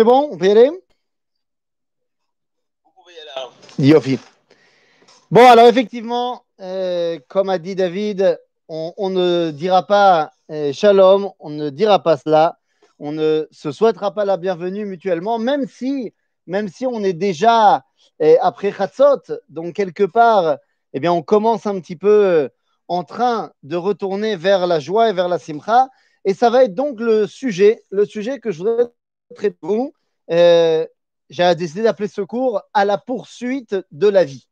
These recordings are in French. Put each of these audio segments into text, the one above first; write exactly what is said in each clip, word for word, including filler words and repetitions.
est bon? On peut y aller? Vous pouvez y aller. Yofi. Bon, alors effectivement, euh, comme a dit David, on, on ne dira pas euh, shalom, on ne dira pas cela, on ne se souhaitera pas la bienvenue mutuellement, même si, même si on est déjà euh, après Khatzot, donc quelque part, eh bien, on commence un petit peu en train de retourner vers la joie et vers la simcha, et ça va être donc le sujet, le sujet que je voudrais traiter avec vous. Euh, j'ai décidé d'appeler ce cours à la poursuite de la vie.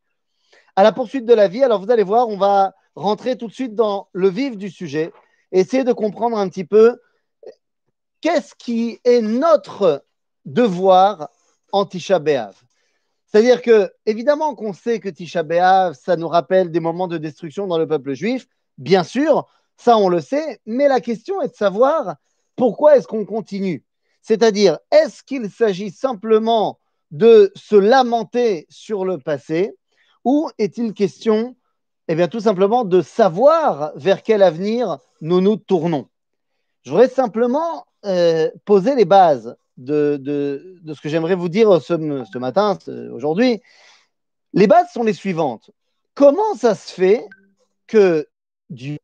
À la poursuite de la vie, alors vous allez voir, on va rentrer tout de suite dans le vif du sujet, essayer de comprendre un petit peu qu'est-ce qui est notre devoir en Tisha B'Av. C'est-à-dire que, évidemment qu'on sait que Tisha B'Av, ça nous rappelle des moments de destruction dans le peuple juif, bien sûr, ça on le sait, mais la question est de savoir pourquoi est-ce qu'on continue. C'est-à-dire, est-ce qu'il s'agit simplement de se lamenter sur le passé, ou est-il question, eh bien, tout simplement de savoir vers quel avenir nous nous tournons. Je voudrais simplement euh, poser les bases De, de, de ce que j'aimerais vous dire ce, ce matin, ce, aujourd'hui. Les bases sont les suivantes. Comment ça se fait que Dieu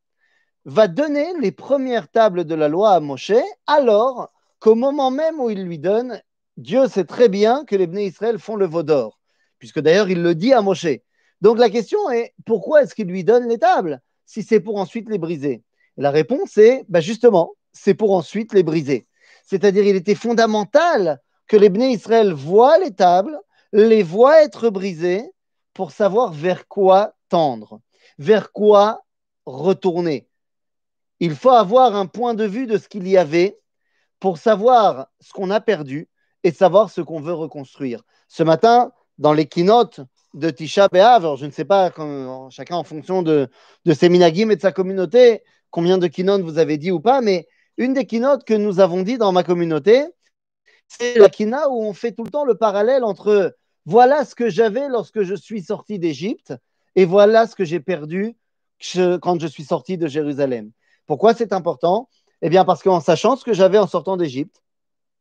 va donner les premières tables de la loi à Moshe, alors qu'au moment même où il lui donne, Dieu sait très bien que les Bnei Israël font le veau d'or, puisque d'ailleurs il le dit à Moshe. Donc la question est, pourquoi est-ce qu'il lui donne les tables, si c'est pour ensuite les briser? La réponse est, bah justement, c'est pour ensuite les briser. C'est-à-dire, il était fondamental que les Bnei Israël voient les tables, les voient être brisées pour savoir vers quoi tendre, vers quoi retourner. Il faut avoir un point de vue de ce qu'il y avait pour savoir ce qu'on a perdu et savoir ce qu'on veut reconstruire. Ce matin, dans les kinot de Tisha B'Av, je ne sais pas, comme, chacun en fonction de, de ses minagim et de sa communauté, combien de kinot vous avez dit ou pas, mais une des keynotes que nous avons dit dans ma communauté, c'est la kinah où on fait tout le temps le parallèle entre voilà ce que j'avais lorsque je suis sorti d'Égypte et voilà ce que j'ai perdu quand je suis sorti de Jérusalem. Pourquoi c'est important? Eh bien parce qu'en sachant ce que j'avais en sortant d'Égypte,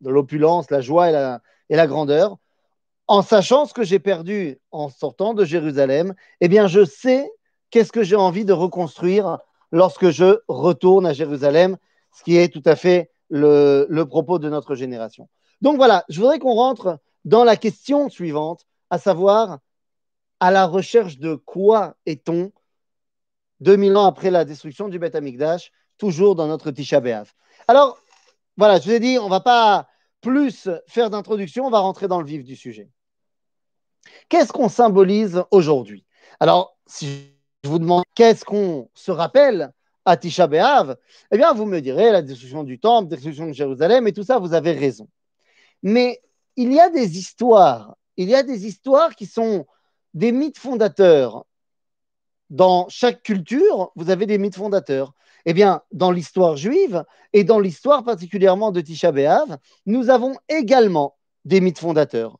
de l'opulence, la joie et la, et la grandeur, en sachant ce que j'ai perdu en sortant de Jérusalem, eh bien je sais qu'est-ce que j'ai envie de reconstruire lorsque je retourne à Jérusalem, ce qui est tout à fait le, le propos de notre génération. Donc voilà, je voudrais qu'on rentre dans la question suivante, à savoir, à la recherche de quoi est-on deux mille ans après la destruction du Beit HaMikdash, toujours dans notre Tisha B'Av. Alors, voilà, je vous ai dit, on ne va pas plus faire d'introduction, on va rentrer dans le vif du sujet. Qu'est-ce qu'on symbolise aujourd'hui? Alors, si je vous demande qu'est-ce qu'on se rappelle à Tisha B'Av, eh bien, vous me direz la destruction du temple, la destruction de Jérusalem, et tout ça, vous avez raison. Mais il y a des histoires, il y a des histoires qui sont des mythes fondateurs. Dans chaque culture, vous avez des mythes fondateurs. Eh bien, dans l'histoire juive, et dans l'histoire particulièrement de Tisha B'Av, nous avons également des mythes fondateurs.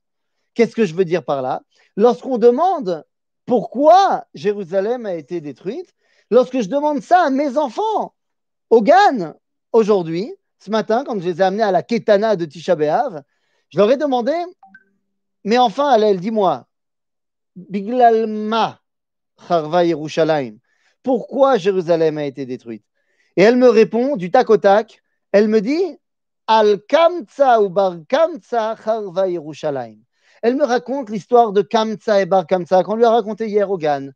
Qu'est-ce que je veux dire par là? Lorsqu'on demande pourquoi Jérusalem a été détruite, lorsque je demande ça à mes enfants, au Gan, aujourd'hui, ce matin, quand je les ai amenés à la Ketana de Tisha B'Av, je leur ai demandé, mais enfin, elle, elle dis-moi, Biglalma Harva Yerushalayim, pourquoi Jérusalem a été détruite? Et elle me répond, du tac au tac, elle me dit, Al Kamtsa ou Bar Kamtsa Harva Yerushalayim. Elle me raconte l'histoire de Kamtsa et Bar Kamtsa qu'on lui a raconté hier au Gan.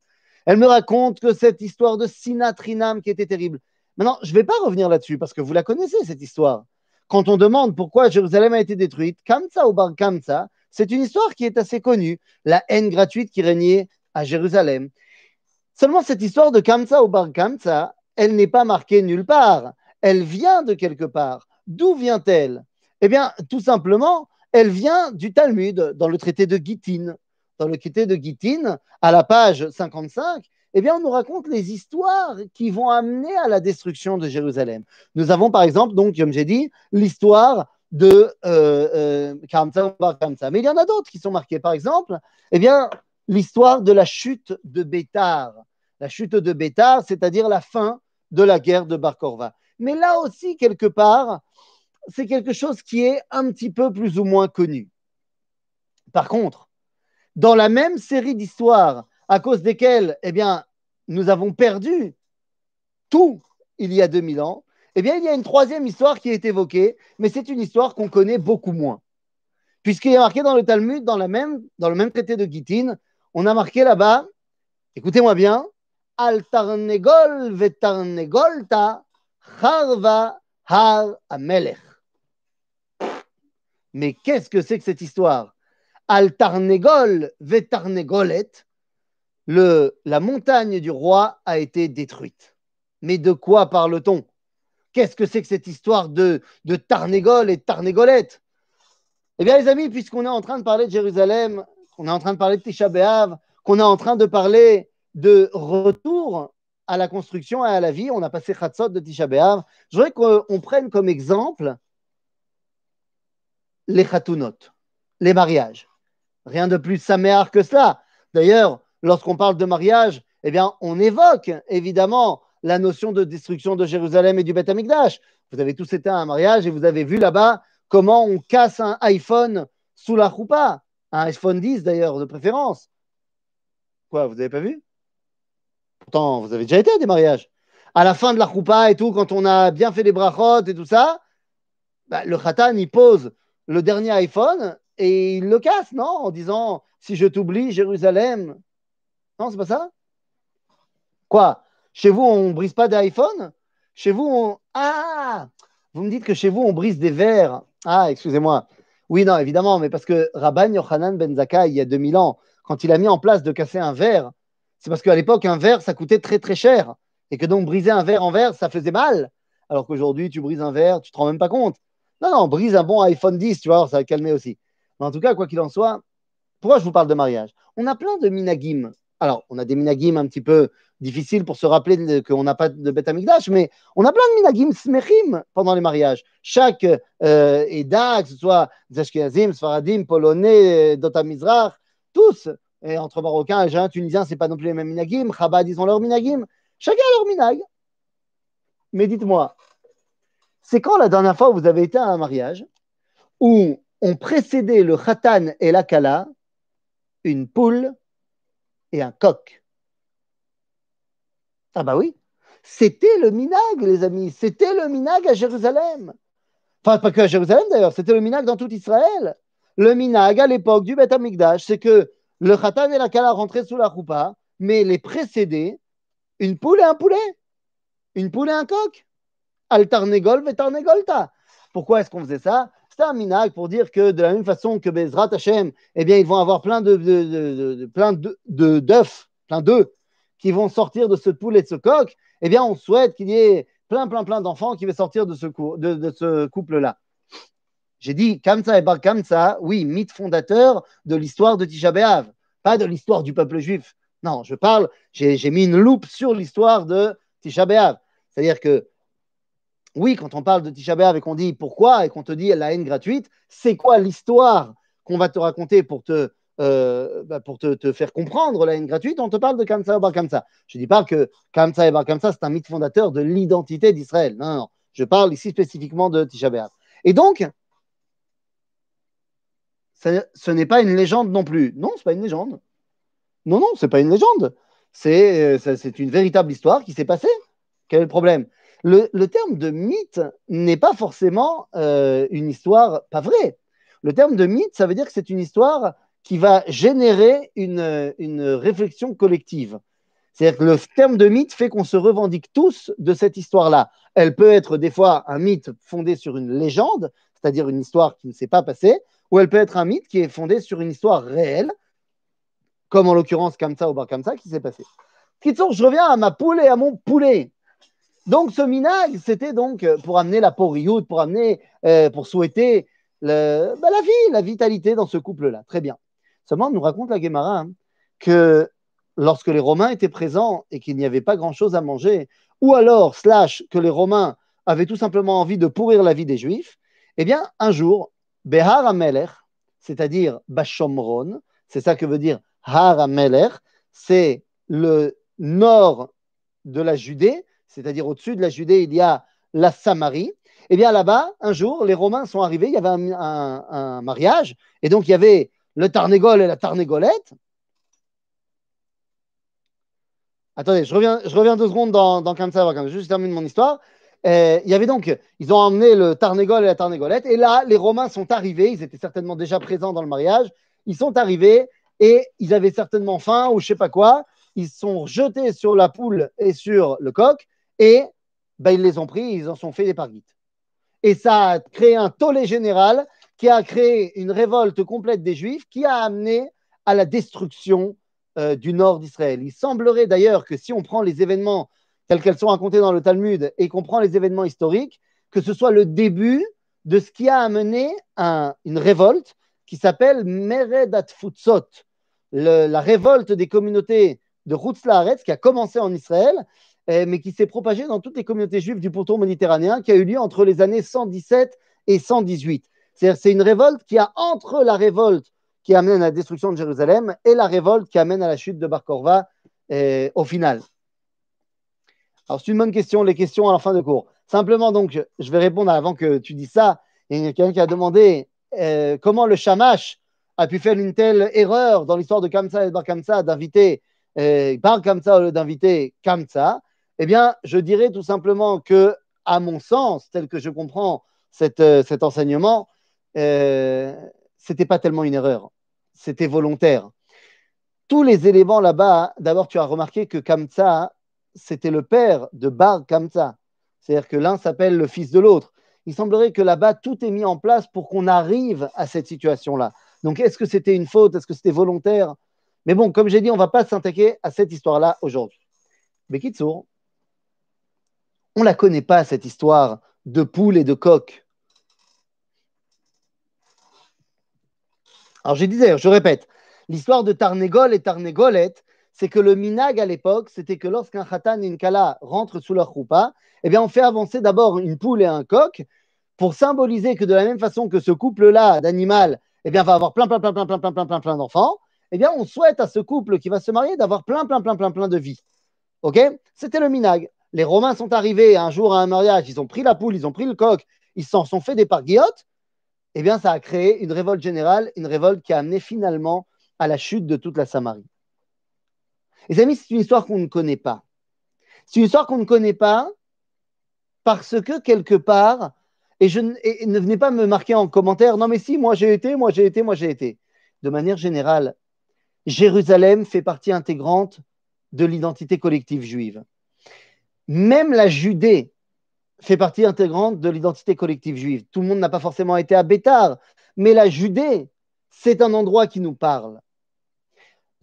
Elle me raconte que cette histoire de Sinat Rinam qui était terrible. Maintenant, je ne vais pas revenir là-dessus parce que vous la connaissez, cette histoire. Quand on demande pourquoi Jérusalem a été détruite, Kamtsa ou Bar Kamtsa, c'est une histoire qui est assez connue, la haine gratuite qui régnait à Jérusalem. Seulement, cette histoire de Kamtsa ou Bar Kamtsa, elle n'est pas marquée nulle part. Elle vient de quelque part. D'où vient-elle? Eh bien, tout simplement, elle vient du Talmud, dans le traité de Gitine. Dans le traité de Gitine, à la page cinquante-cinq, eh bien, on nous raconte les histoires qui vont amener à la destruction de Jérusalem. Nous avons par exemple, donc, comme j'ai dit, l'histoire de euh, euh, Kamtsa ou Bar Kamtsa. Mais il y en a d'autres qui sont marquées. Par exemple, eh bien, l'histoire de la chute de Bétar. La chute de Bétar, c'est-à-dire la fin de la guerre de Bar Kokhba. Mais là aussi, quelque part, c'est quelque chose qui est un petit peu plus ou moins connu. Par contre, dans la même série d'histoires à cause desquelles eh bien, nous avons perdu tout il y a deux mille ans, eh bien, il y a une troisième histoire qui est évoquée, mais c'est une histoire qu'on connaît beaucoup moins. Puisqu'il est marqué dans le Talmud, dans, la même, dans le même traité de Gitine, on a marqué là-bas, écoutez-moi bien, « Al Tarnegol ve Tarnegolta Harva Har Amelech ». Mais qu'est-ce que c'est que cette histoire ?« Al Tarnegol ve Tarnegolet » la montagne du roi a été détruite. Mais de quoi parle-t-on ? Qu'est-ce que c'est que cette histoire de, de Tarnegol et Tarnegolet ? Eh bien, les amis, puisqu'on est en train de parler de Jérusalem, qu'on est en train de parler de Tisha B'Av, qu'on est en train de parler de retour à la construction et à la vie, on a passé Khatzot de Tisha B'Av, je voudrais qu'on prenne comme exemple les Khatunot, les mariages. Rien de plus saméar que cela. D'ailleurs, lorsqu'on parle de mariage, eh bien, on évoque évidemment la notion de destruction de Jérusalem et du Beit HaMikdash. Vous avez tous été à un mariage et vous avez vu là-bas comment on casse un iPhone sous la choupa, un iPhone dix d'ailleurs de préférence. Quoi, vous n'avez pas vu? Pourtant, vous avez déjà été à des mariages. À la fin de la choupa et tout, quand on a bien fait les brachot et tout ça, bah, le Khatan, il pose le dernier iPhone et il le casse, non? En disant, si je t'oublie, Jérusalem. Non, c'est pas ça? Quoi? Chez vous, on ne brise pas d'iPhone? Chez vous, on... Ah! Vous me dites que chez vous, on brise des verres. Ah, excusez-moi. Oui, non, évidemment, mais parce que Rabban Yochanan ben Zakkai, il y a deux mille ans, quand il a mis en place de casser un verre, c'est parce qu'à l'époque, un verre, ça coûtait très, très cher. Et que donc, briser un verre en verre, ça faisait mal. Alors qu'aujourd'hui, tu brises un verre, tu ne te rends même pas compte. Non, non, brise un bon iPhone dix, tu vois, alors ça va calmer aussi. Mais en tout cas, quoi qu'il en soit, pourquoi je vous parle de mariage? On a plein de minagim. Alors, on a des minagim un petit peu difficiles pour se rappeler qu'on n'a pas de Beit HaMikdash, mais on a plein de minagim smechim pendant les mariages. Chaque euh, Eda, que ce soit Ashkenazim, Sfaradim, Polonais, Dota Mizrach, tous, et entre Marocains, Algériens, Tunisiens, ce n'est pas non plus les mêmes minagim. Chabad, ils ont leur minagim. Chacun a leur minag. Mais dites-moi, c'est quand la dernière fois vous avez été à un mariage où on précédait le Khatan et la Kala, une poule et un coq? Ah bah oui, c'était le minag, les amis, c'était le minag à Jérusalem. Enfin, pas que à Jérusalem d'ailleurs, c'était le minag dans tout Israël. Le minag à l'époque du Beit HaMikdash, c'est que le Khatan et la Kala rentraient sous la choupa, mais les précédaient une poule et un poulet, une poule et un coq. Al Tarnegol ve Tarnegolta. Pourquoi est-ce qu'on faisait ça? C'était un minag pour dire que de la même façon que Bezrat Hashem, eh bien, ils vont avoir plein de, de, de, de, plein de, de, d'œufs, plein d'œufs qui vont sortir de ce poule et de ce coq, eh bien, on souhaite qu'il y ait plein, plein, plein d'enfants qui vont sortir de ce, de, de ce couple-là. J'ai dit Kamtsa et Bar Kamtsa, oui, mythe fondateur de l'histoire de Tisha B'Av, pas de l'histoire du peuple juif. Non, je parle, j'ai, j'ai mis une loupe sur l'histoire de Tisha B'Av. C'est-à-dire que oui, quand on parle de Tisha B'Av et qu'on dit pourquoi et qu'on te dit la haine gratuite, c'est quoi l'histoire qu'on va te raconter pour te, euh, bah pour te, te faire comprendre la haine gratuite? On te parle de Kamtsa et Bar Kamtsa. Je ne dis pas que Kamtsa et Bar Kamtsa, c'est un mythe fondateur de l'identité d'Israël. Non, non, non. Je parle ici spécifiquement de Tisha B'Av. Et donc, ça, ce n'est pas une légende non plus. Non, ce n'est pas une légende. Non, non, ce n'est pas une légende. C'est, c'est une véritable histoire qui s'est passée. Quel est le problème? Le, le terme de mythe n'est pas forcément euh, une histoire pas vraie. Le terme de mythe, ça veut dire que c'est une histoire qui va générer une, une réflexion collective. C'est-à-dire que le terme de mythe fait qu'on se revendique tous de cette histoire-là. Elle peut être des fois un mythe fondé sur une légende, c'est-à-dire une histoire qui ne s'est pas passée, ou elle peut être un mythe qui est fondé sur une histoire réelle, comme en l'occurrence Kamtsa ou Bar Kamtsa qui s'est passée. Kitsour, je reviens à ma poule et à mon poulet. Donc, ce minag, c'était donc pour amener la porioute, pour amener, euh, pour souhaiter le, bah, la vie, la vitalité dans ce couple-là. Très bien. Seulement, on nous raconte la Guémara hein, que lorsque les Romains étaient présents et qu'il n'y avait pas grand-chose à manger, ou alors, slash, que les Romains avaient tout simplement envie de pourrir la vie des Juifs, eh bien, un jour, Behar HaMelech, c'est-à-dire Bashomron, c'est ça que veut dire Har HaMelech, c'est le nord de la Judée, c'est-à-dire au-dessus de la Judée, il y a la Samarie. Eh bien là-bas, un jour, les Romains sont arrivés, il y avait un, un, un mariage, et donc il y avait le Tarnegol et la Tarnegolette. Attendez, je reviens, je reviens deux secondes dans, dans Kamtsa, juste je termine mon histoire. Et il y avait donc, ils ont emmené le Tarnegol et la Tarnegolette, et là, les Romains sont arrivés, ils étaient certainement déjà présents dans le mariage, ils sont arrivés, et ils avaient certainement faim, ou je ne sais pas quoi, ils sont jetés sur la poule et sur le coq, et ben, ils les ont pris, ils en sont fait des parguites. Et ça a créé un tollé général qui a créé une révolte complète des Juifs qui a amené à la destruction Euh, du nord d'Israël. Il semblerait d'ailleurs que si on prend les événements tels qu'elles sont racontés dans le Talmud et qu'on prend les événements historiques, que ce soit le début de ce qui a amené un, une révolte qui s'appelle Mered Atfutzot, la révolte des communautés de Chutz La'aretz qui a commencé en Israël, eh, mais qui s'est propagée dans toutes les communautés juives du pourtour méditerranéen, qui a eu lieu entre les années cent dix-sept et cent dix-huit. C'est-à-dire, c'est une révolte qui a entre la révolte qui amène à la destruction de Jérusalem, et la révolte qui amène à la chute de Bar Kokhba eh, au final. Alors, c'est une bonne question, les questions à la fin de cours. Simplement, donc, je vais répondre avant que tu dises ça. Il y a quelqu'un qui a demandé euh, comment le Shamash a pu faire une telle erreur dans l'histoire de Kamtsa et de Bar Kamtsa d'inviter euh, Bar Kamtsa au lieu d'inviter Kamtsa. Eh bien, je dirais tout simplement que, à mon sens, tel que je comprends cette, euh, cet enseignement, euh, ce n'était pas tellement une erreur. C'était volontaire. Tous les éléments là-bas, d'abord tu as remarqué que Kamtsa, c'était le père de Bar Kamtsa. C'est-à-dire que l'un s'appelle le fils de l'autre. Il semblerait que là-bas, tout est mis en place pour qu'on arrive à cette situation-là. Donc, est-ce que c'était une faute? Est-ce que c'était volontaire? Mais bon, comme j'ai dit, on ne va pas s'attaquer à cette histoire-là aujourd'hui. Mais Kitsour, on ne la connaît pas, cette histoire de poule et de coq. Alors, je disais, je répète, l'histoire de Tarnegol et Tarnegolet, c'est que le minag à l'époque, c'était que lorsqu'un Khatan et une Kala rentrent sous leur choupa, eh bien, on fait avancer d'abord une poule et un coq pour symboliser que de la même façon que ce couple-là d'animal, eh bien, va avoir plein, plein, plein, plein, plein, plein, plein, plein, plein d'enfants, eh bien, on souhaite à ce couple qui va se marier d'avoir plein, plein, plein, plein, plein de vie. Ok? C'était le minag. Les Romains sont arrivés un jour à un mariage, ils ont pris la poule, ils ont pris le coq, ils s'en sont fait des parguillottes. Eh bien, ça a créé une révolte générale, une révolte qui a amené finalement à la chute de toute la Samarie. Les amis, c'est une histoire qu'on ne connaît pas. C'est une histoire qu'on ne connaît pas parce que quelque part, et, je, et ne venez pas me marquer en commentaire, non mais si, moi j'ai été, moi j'ai été, moi j'ai été. De manière générale, Jérusalem fait partie intégrante de l'identité collective juive. Même la Judée fait partie intégrante de l'identité collective juive. Tout le monde n'a pas forcément été à Bétar, mais la Judée, c'est un endroit qui nous parle.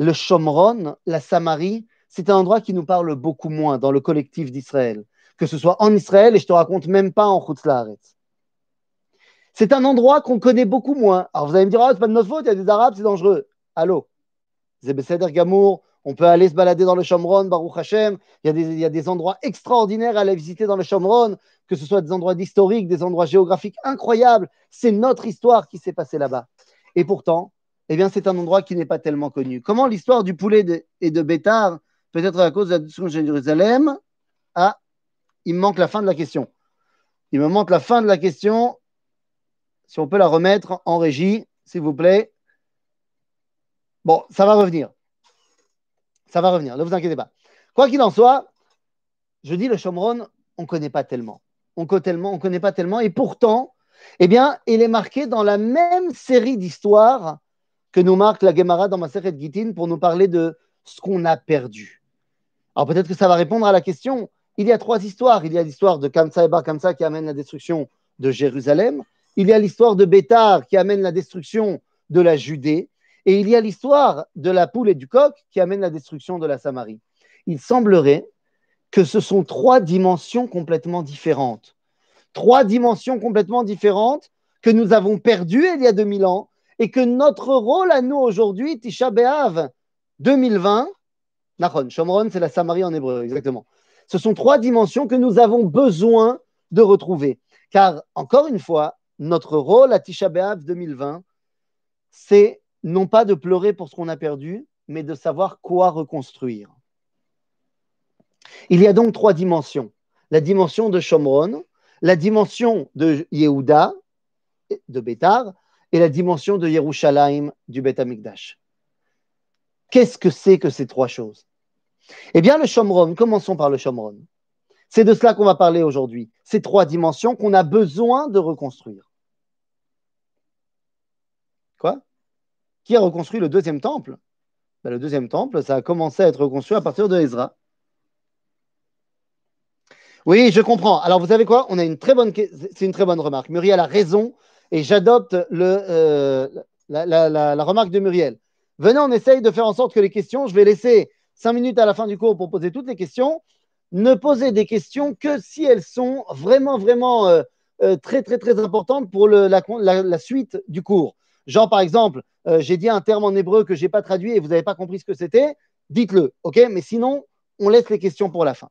Le Shomron, la Samarie, c'est un endroit qui nous parle beaucoup moins dans le collectif d'Israël, que ce soit en Israël, et je ne te raconte même pas en Chutz La'aretz. C'est un endroit qu'on connaît beaucoup moins. Alors vous allez me dire, oh, c'est pas de notre faute, il y a des Arabes, c'est dangereux. Allô, Zébeseder Gamour, on peut aller se balader dans le Shomron, Baruch Hashem. Il y, des, il y a des endroits extraordinaires à aller visiter dans le Shomron, que ce soit des endroits historiques, des endroits géographiques incroyables. C'est notre histoire qui s'est passée là-bas. Et pourtant, eh bien, c'est un endroit qui n'est pas tellement connu. Comment l'histoire du poulet de, et de Bétar, peut-être à cause de la destruction de Jérusalem? Ah, il me manque la fin de la question. Il me manque la fin de la question. Si on peut la remettre en régie, s'il vous plaît. Bon, ça va revenir. Ça va revenir, ne vous inquiétez pas. Quoi qu'il en soit, je dis le Shomron, on ne connaît pas tellement. On ne connaît pas tellement. Et pourtant, eh bien, il est marqué dans la même série d'histoires que nous marque la Gemara dans Masechet Gitine pour nous parler de ce qu'on a perdu. Alors peut-être que ça va répondre à la question. Il y a trois histoires. Il y a l'histoire de Kamtsa et Bar Kamtsa qui amène la destruction de Jérusalem. Il y a l'histoire de Bétar qui amène la destruction de la Judée. Et il y a l'histoire de la poule et du coq qui amène la destruction de la Samarie. Il semblerait que ce sont trois dimensions complètement différentes. Trois dimensions complètement différentes que nous avons perdues il y a deux mille ans et que notre rôle à nous aujourd'hui, Tisha B'Av deux mille vingt, Nachon, Shomron, c'est la Samarie en hébreu, exactement. Ce sont trois dimensions que nous avons besoin de retrouver. Car, encore une fois, notre rôle à Tisha B'Av deux mille vingt, c'est non pas de pleurer pour ce qu'on a perdu, mais de savoir quoi reconstruire. Il y a donc trois dimensions. La dimension de Shomron, la dimension de Yehuda, de Bétar, et la dimension de Yerushalayim, du Beit HaMikdash. Qu'est-ce que c'est que ces trois choses? Eh bien, le Shomron, commençons par le Shomron. C'est de cela qu'on va parler aujourd'hui, ces trois dimensions qu'on a besoin de reconstruire. Quoi? Qui a reconstruit le deuxième temple? Ben, le deuxième temple, ça a commencé à être reconstruit à partir de Ezra. Oui, je comprends. Alors, vous savez quoi? On a une très bonne, c'est une très bonne remarque. Muriel a raison et j'adopte le, euh, la, la, la, la remarque de Muriel. Venez, on essaye de faire en sorte que les questions, je vais laisser cinq minutes à la fin du cours pour poser toutes les questions. Ne posez des questions que si elles sont vraiment, vraiment euh, euh, très, très, très importantes pour le, la, la, la suite du cours. Genre, par exemple, euh, j'ai dit un terme en hébreu que je n'ai pas traduit et vous n'avez pas compris ce que c'était, dites-le, ok? Mais sinon, on laisse les questions pour la fin.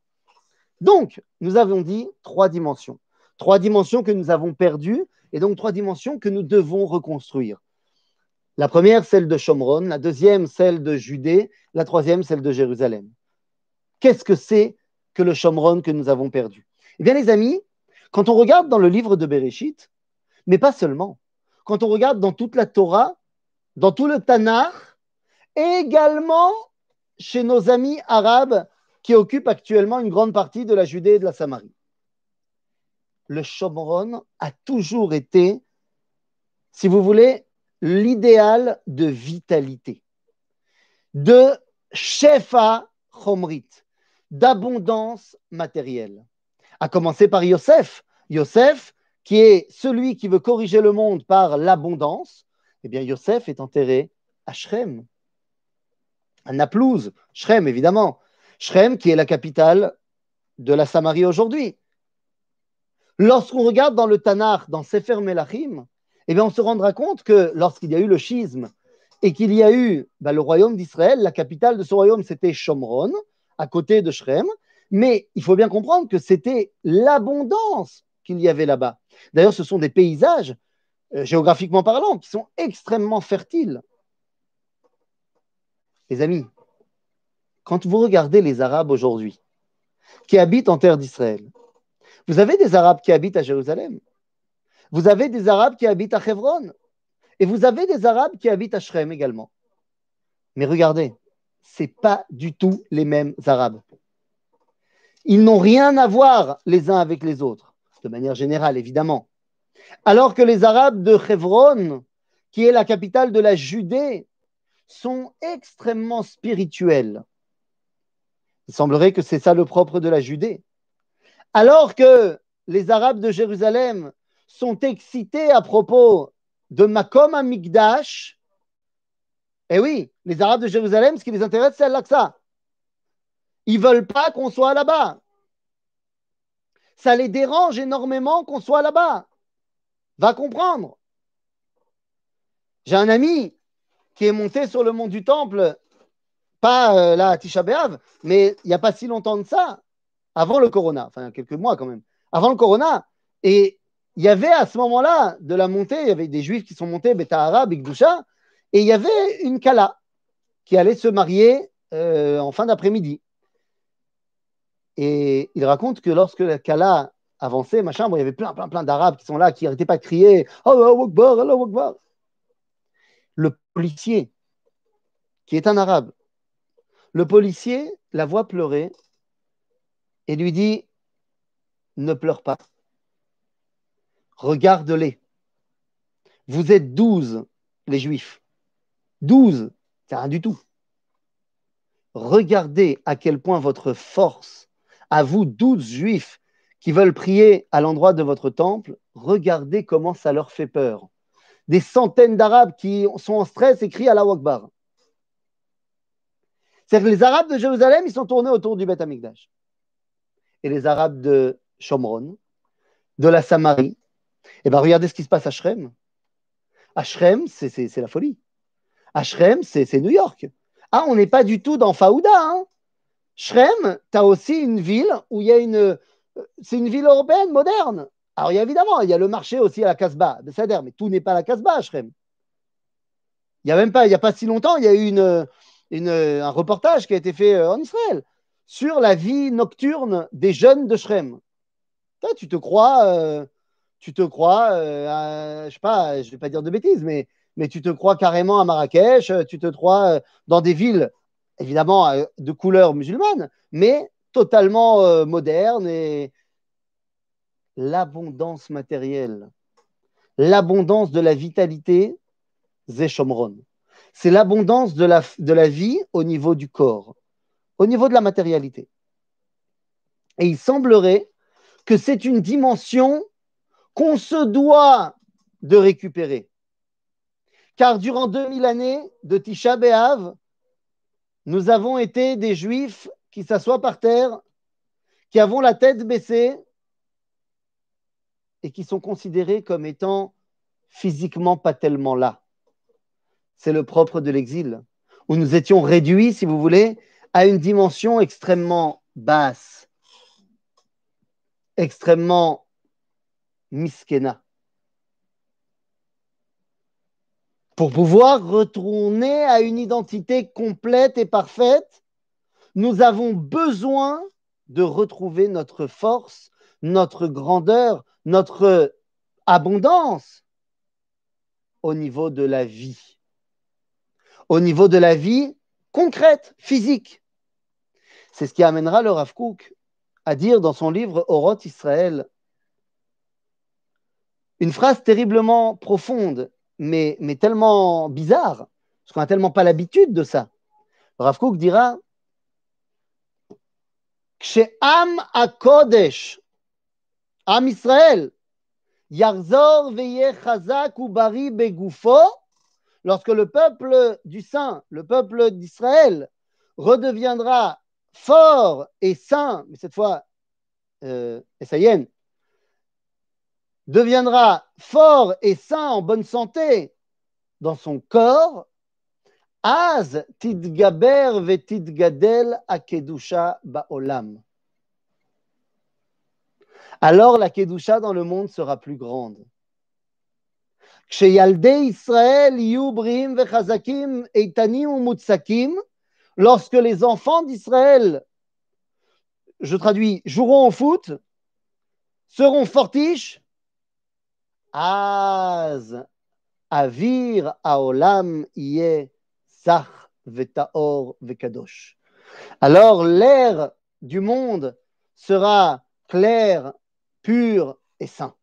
Donc, nous avons dit trois dimensions. Trois dimensions que nous avons perdues et donc trois dimensions que nous devons reconstruire. La première, celle de Shomron, la deuxième, celle de Judée, la troisième, celle de Jérusalem. Qu'est-ce que c'est que le Shomron que nous avons perdu? Eh bien, les amis, quand on regarde dans le livre de Bereshit, mais pas seulement, quand on regarde dans toute la Torah, dans tout le Tanach, et également chez nos amis arabes qui occupent actuellement une grande partie de la Judée et de la Samarie, le Shomron a toujours été, si vous voulez, l'idéal de vitalité, de shefa chomrit, d'abondance matérielle. À commencer par Yosef. Yosef, qui est celui qui veut corriger le monde par l'abondance, eh bien Yosef est enterré à Shkhem, à Naplouse. Shkhem, évidemment. Shkhem, qui est la capitale de la Samarie aujourd'hui. Lorsqu'on regarde dans le Tanakh, dans Sefer Melachim, eh bien, on se rendra compte que lorsqu'il y a eu le schisme et qu'il y a eu bah, le royaume d'Israël, la capitale de ce royaume, c'était Shomron, à côté de Shkhem. Mais il faut bien comprendre que c'était l'abondance qu'il y avait là-bas. D'ailleurs, ce sont des paysages, euh, géographiquement parlant, qui sont extrêmement fertiles. Les amis, quand vous regardez les Arabes aujourd'hui, qui habitent en terre d'Israël, vous avez des Arabes qui habitent à Jérusalem. Vous avez des Arabes qui habitent à Hebron. Et vous avez des Arabes qui habitent à Shkhem également. Mais regardez, ce n'est pas du tout les mêmes Arabes. Ils n'ont rien à voir les uns avec les autres, de manière générale, évidemment. Alors que les Arabes de Hebron, qui est la capitale de la Judée, sont extrêmement spirituels. Il semblerait que c'est ça le propre de la Judée. Alors que les Arabes de Jérusalem sont excités à propos de Makom Amikdash. Eh oui, les Arabes de Jérusalem, ce qui les intéresse, c'est Al-Aqsa. Ils ne veulent pas qu'on soit là-bas. Ça les dérange énormément qu'on soit là-bas. Va comprendre. J'ai un ami qui est monté sur le mont du Temple, pas euh, là à Tisha B'Av, mais il n'y a pas si longtemps de ça, avant le Corona, enfin quelques mois quand même, avant le Corona, et il y avait à ce moment-là de la montée, il y avait des juifs qui sont montés, Betahara, Bigdusha, et il y avait une Kala qui allait se marier euh, en fin d'après-midi. Et il raconte que lorsque la Kala avançait, machin, bon, il y avait plein, plein, plein d'Arabes qui sont là, qui n'arrêtaient pas de crier « Allah Wakbar, Allah Wakbar ». Le policier, qui est un Arabe, le policier la voit pleurer et lui dit « Ne pleure pas. Regarde-les. Vous êtes douze, les Juifs. Douze, c'est rien du tout. Regardez à quel point votre force, à vous douze Juifs qui veulent prier à l'endroit de votre temple, regardez comment ça leur fait peur. Des centaines d'Arabes qui sont en stress et crient à la Wakbar. » C'est-à-dire que les Arabes de Jérusalem, ils sont tournés autour du Beit HaMikdash. Et les Arabes de Shomron, de la Samarie, et eh bien, regardez ce qui se passe à Shkhem. À Shkhem, c'est, c'est, c'est la folie. À Shkhem, c'est, c'est New York. Ah, on n'est pas du tout dans Faouda. Hein. Shkhem, tu as aussi une ville où il y a une... C'est une ville européenne moderne. Alors, il y a évidemment, il y a le marché aussi à la Kasbah. Mais tout n'est pas à la Kasbah à Shkhem. Il n'y a même pas, il n'y a pas si longtemps, il y a eu une, une, un reportage qui a été fait en Israël sur la vie nocturne des jeunes de Shkhem. Tu te crois, euh, tu te crois euh, à, je sais pas, je vais pas dire de bêtises, mais, mais tu te crois carrément à Marrakech, tu te crois euh, dans des villes, évidemment, euh, de couleur musulmane, mais totalement euh, moderne. Et l'abondance matérielle, l'abondance de la vitalité, c'est Shomron. C'est l'abondance de la, de la vie au niveau du corps, au niveau de la matérialité. Et il semblerait que c'est une dimension qu'on se doit de récupérer. Car durant deux mille années de Tisha B'Av, nous avons été des Juifs qui s'assoient par terre, qui avons la tête baissée et qui sont considérés comme étant physiquement pas tellement là. C'est le propre de l'exil, où nous étions réduits, si vous voulez, à une dimension extrêmement basse, extrêmement miskena, pour pouvoir retourner à une identité complète et parfaite. Nous avons besoin de retrouver notre force, notre grandeur, notre abondance au niveau de la vie, au niveau de la vie concrète, physique. C'est ce qui amènera le Rav Kook à dire dans son livre Orot Israël une phrase terriblement profonde, mais, mais tellement bizarre, parce qu'on n'a tellement pas l'habitude de ça. Rav Kook dira « Kshe'am HaKodesh, Am Israël, Yarzor veye chazak ou bari begufo » Lorsque le peuple du Saint, le peuple d'Israël, redeviendra fort et saint, mais cette fois, euh, Essayen, deviendra fort et saint en bonne santé dans son corps, az tidgaber ve tidgadel akedusha baolam. Alors la kedusha dans le monde sera plus grande. Lorsque les enfants d'Israël, je traduis, joueront au foot, seront fortiches, az avir haolam yeh zach vetaor vekadosh. Alors l'air du monde sera clair, pur et saint.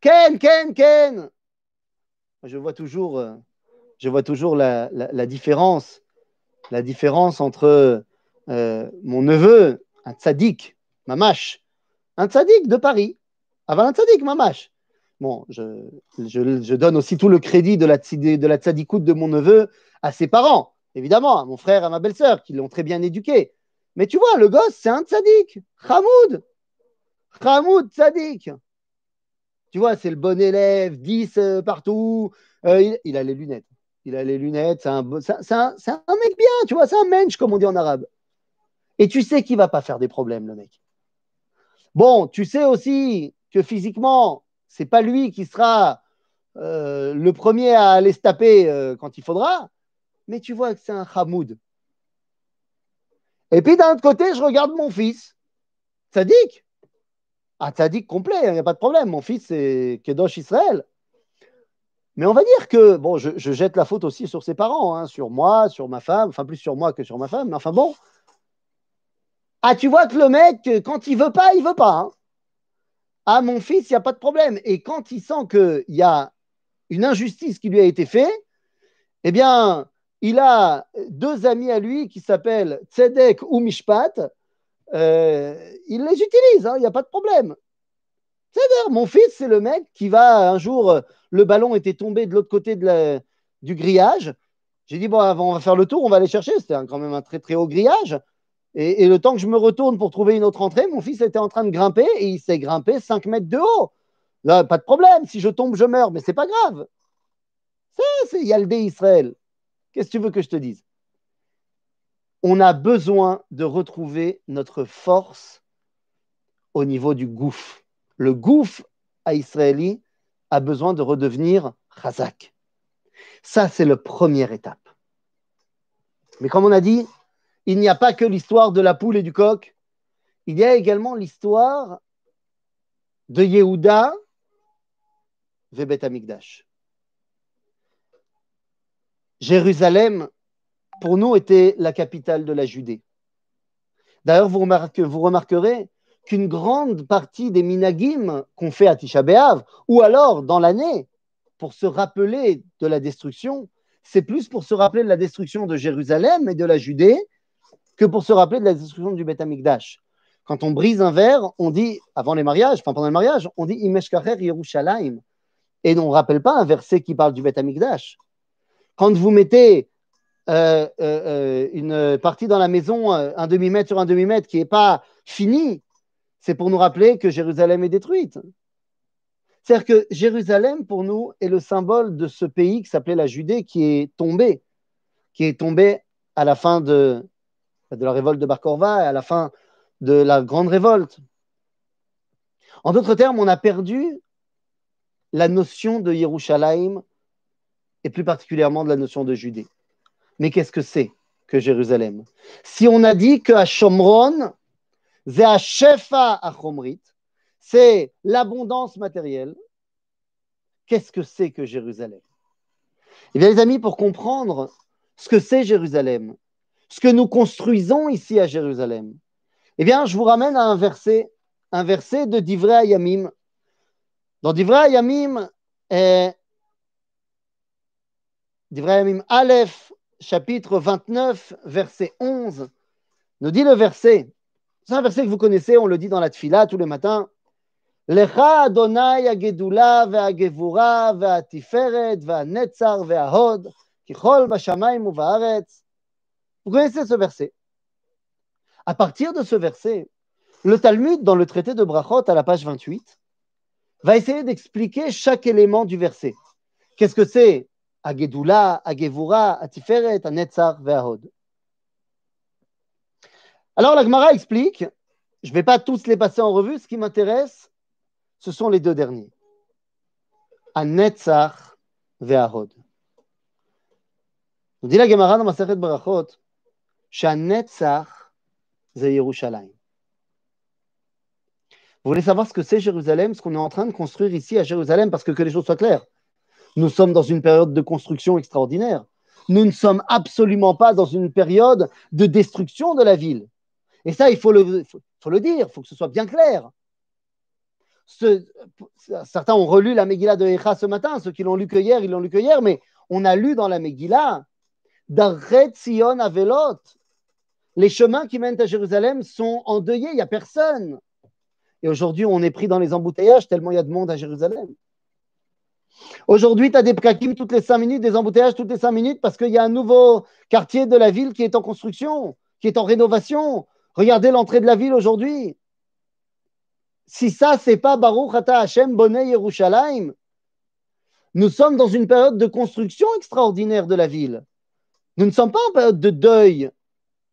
Ken, Ken, Ken. Je vois toujours, je vois toujours la, la, la différence, la différence entre euh, mon neveu, un tzaddik, mamash, un tzaddik de Paris, avant un tzaddik, mamash. Bon, je, je, je donne aussi tout le crédit de la, de la tzadikoute de mon neveu à ses parents, évidemment, à mon frère, à ma belle-sœur, qui l'ont très bien éduqué. Mais tu vois, le gosse, c'est un tzaddik, Hamoud, Hamoud tzaddik. Tu vois, c'est le bon élève, dix euh, partout. Euh, il, il a les lunettes. Il a les lunettes. C'est un, c'est un, c'est un mec bien, tu vois. C'est un mensch, comme on dit en arabe. Et tu sais qu'il ne va pas faire des problèmes, le mec. Bon, tu sais aussi que physiquement, ce n'est pas lui qui sera euh, le premier à aller se taper euh, quand il faudra. Mais tu vois que c'est un Hamoud. Et puis, d'un autre côté, je regarde mon fils. Sadique. Ah, tzaddik complet, il n'y a pas de problème. Mon fils, c'est Kedosh Israël. Mais on va dire que, bon, je, je jette la faute aussi sur ses parents, hein, sur moi, sur ma femme, enfin plus sur moi que sur ma femme, mais enfin bon. Ah, tu vois que le mec, quand il veut pas, il veut pas. Hein. Ah, mon fils, il n'y a pas de problème. Et quand il sent qu'il y a une injustice qui lui a été faite, eh bien, il a deux amis à lui qui s'appellent Tzedek ou Mishpat. Euh, il les utilise, hein, il n'y a pas de problème. C'est-à-dire, mon fils, c'est le mec qui va un jour, le ballon était tombé de l'autre côté de la, du grillage. J'ai dit, bon, on va faire le tour, on va aller chercher. C'était quand même un très très haut grillage. Et, et le temps que je me retourne pour trouver une autre entrée, mon fils était en train de grimper et il s'est grimpé cinq mètres de haut. Là, pas de problème, si je tombe, je meurs, mais c'est pas grave. C'est Yaldé Israël. Qu'est-ce que tu veux que je te dise? On a besoin de retrouver notre force au niveau du gouffre. Le gouffre à Israéli a besoin de redevenir chazak. Ça, c'est la première étape. Mais comme on a dit, il n'y a pas que l'histoire de la poule et du coq. Il y a également l'histoire de Yehuda ve Beit HaMikdash. Jérusalem, pour nous, était la capitale de la Judée. D'ailleurs, vous, remarque, vous remarquerez qu'une grande partie des minagim qu'on fait à Tisha B'Av, ou alors dans l'année, pour se rappeler de la destruction, c'est plus pour se rappeler de la destruction de Jérusalem et de la Judée que pour se rappeler de la destruction du Beit HaMikdash. Quand on brise un verre, on dit, avant les mariages, enfin pendant les mariages, on dit « Imeshkacher Yerushalayim » et on ne rappelle pas un verset qui parle du Beit HaMikdash. Quand vous mettez euh, euh, une partie dans la maison, un demi-mètre sur un demi-mètre qui n'est pas fini, c'est pour nous rappeler que Jérusalem est détruite. C'est-à-dire que Jérusalem, pour nous, est le symbole de ce pays qui s'appelait la Judée, qui est tombé, qui est tombé à la fin de, de la révolte de Bar Kokhba, à la fin de la grande révolte. En d'autres termes, on a perdu la notion de Yerushalayim et plus particulièrement de la notion de Judée. Mais qu'est-ce que c'est que Jérusalem? Si on a dit que à Shomron, c'est à Shefa à Chomrit, c'est l'abondance matérielle. Qu'est-ce que c'est que Jérusalem? Eh bien, les amis, pour comprendre ce que c'est Jérusalem, ce que nous construisons ici à Jérusalem, eh bien, je vous ramène à un verset, un verset de Divrei Hayamim. Dans Divrei Hayamim, eh, Divrei Hayamim Aleph, chapitre vingt-neuf, verset onze, nous dit le verset. C'est un verset que vous connaissez, on le dit dans la tefila tous les matins. Lecha Adonai hagedula ve'hagevura ve'hatiferet ve'hanetzar ve'hahod kichol b'shamayim u'ba'aretz. Vous connaissez ce verset. À partir de ce verset, le Talmud, dans le traité de brachot, à la page vingt-huit, va essayer d'expliquer chaque élément du verset. Qu'est-ce que c'est hagedula, hagevura, hatiferet, hanetzar ve'hahod. Alors, la Gemara explique, je ne vais pas tous les passer en revue, ce qui m'intéresse, ce sont les deux derniers. Hanetzar ve'ahod. On dit la Gemara dans Masechet Berachot, Hanetzar ze Yerushalayim. Vous voulez savoir ce que c'est Jérusalem, ce qu'on est en train de construire ici à Jérusalem, parce que que les choses soient claires. Nous sommes dans une période de construction extraordinaire. Nous ne sommes absolument pas dans une période de destruction de la ville. Et ça, il faut le, faut, faut le dire, il faut que ce soit bien clair. Ce, certains ont relu la Megillah de Echa ce matin, ceux qui l'ont lu que hier, ils l'ont lu que hier, mais on a lu dans la Megillah d'Aret Sion Avelot. Les chemins qui mènent à Jérusalem sont endeuillés, il n'y a personne. Et aujourd'hui, on est pris dans les embouteillages tellement il y a de monde à Jérusalem. Aujourd'hui, tu as des pkakim toutes les cinq minutes, des embouteillages toutes les cinq minutes parce qu'il y a un nouveau quartier de la ville qui est en construction, qui est en rénovation. Regardez l'entrée de la ville aujourd'hui. Si ça, c'est pas Baruch Ata Hashem Bonei Yerushalayim, nous sommes dans une période de construction extraordinaire de la ville. Nous ne sommes pas en période de deuil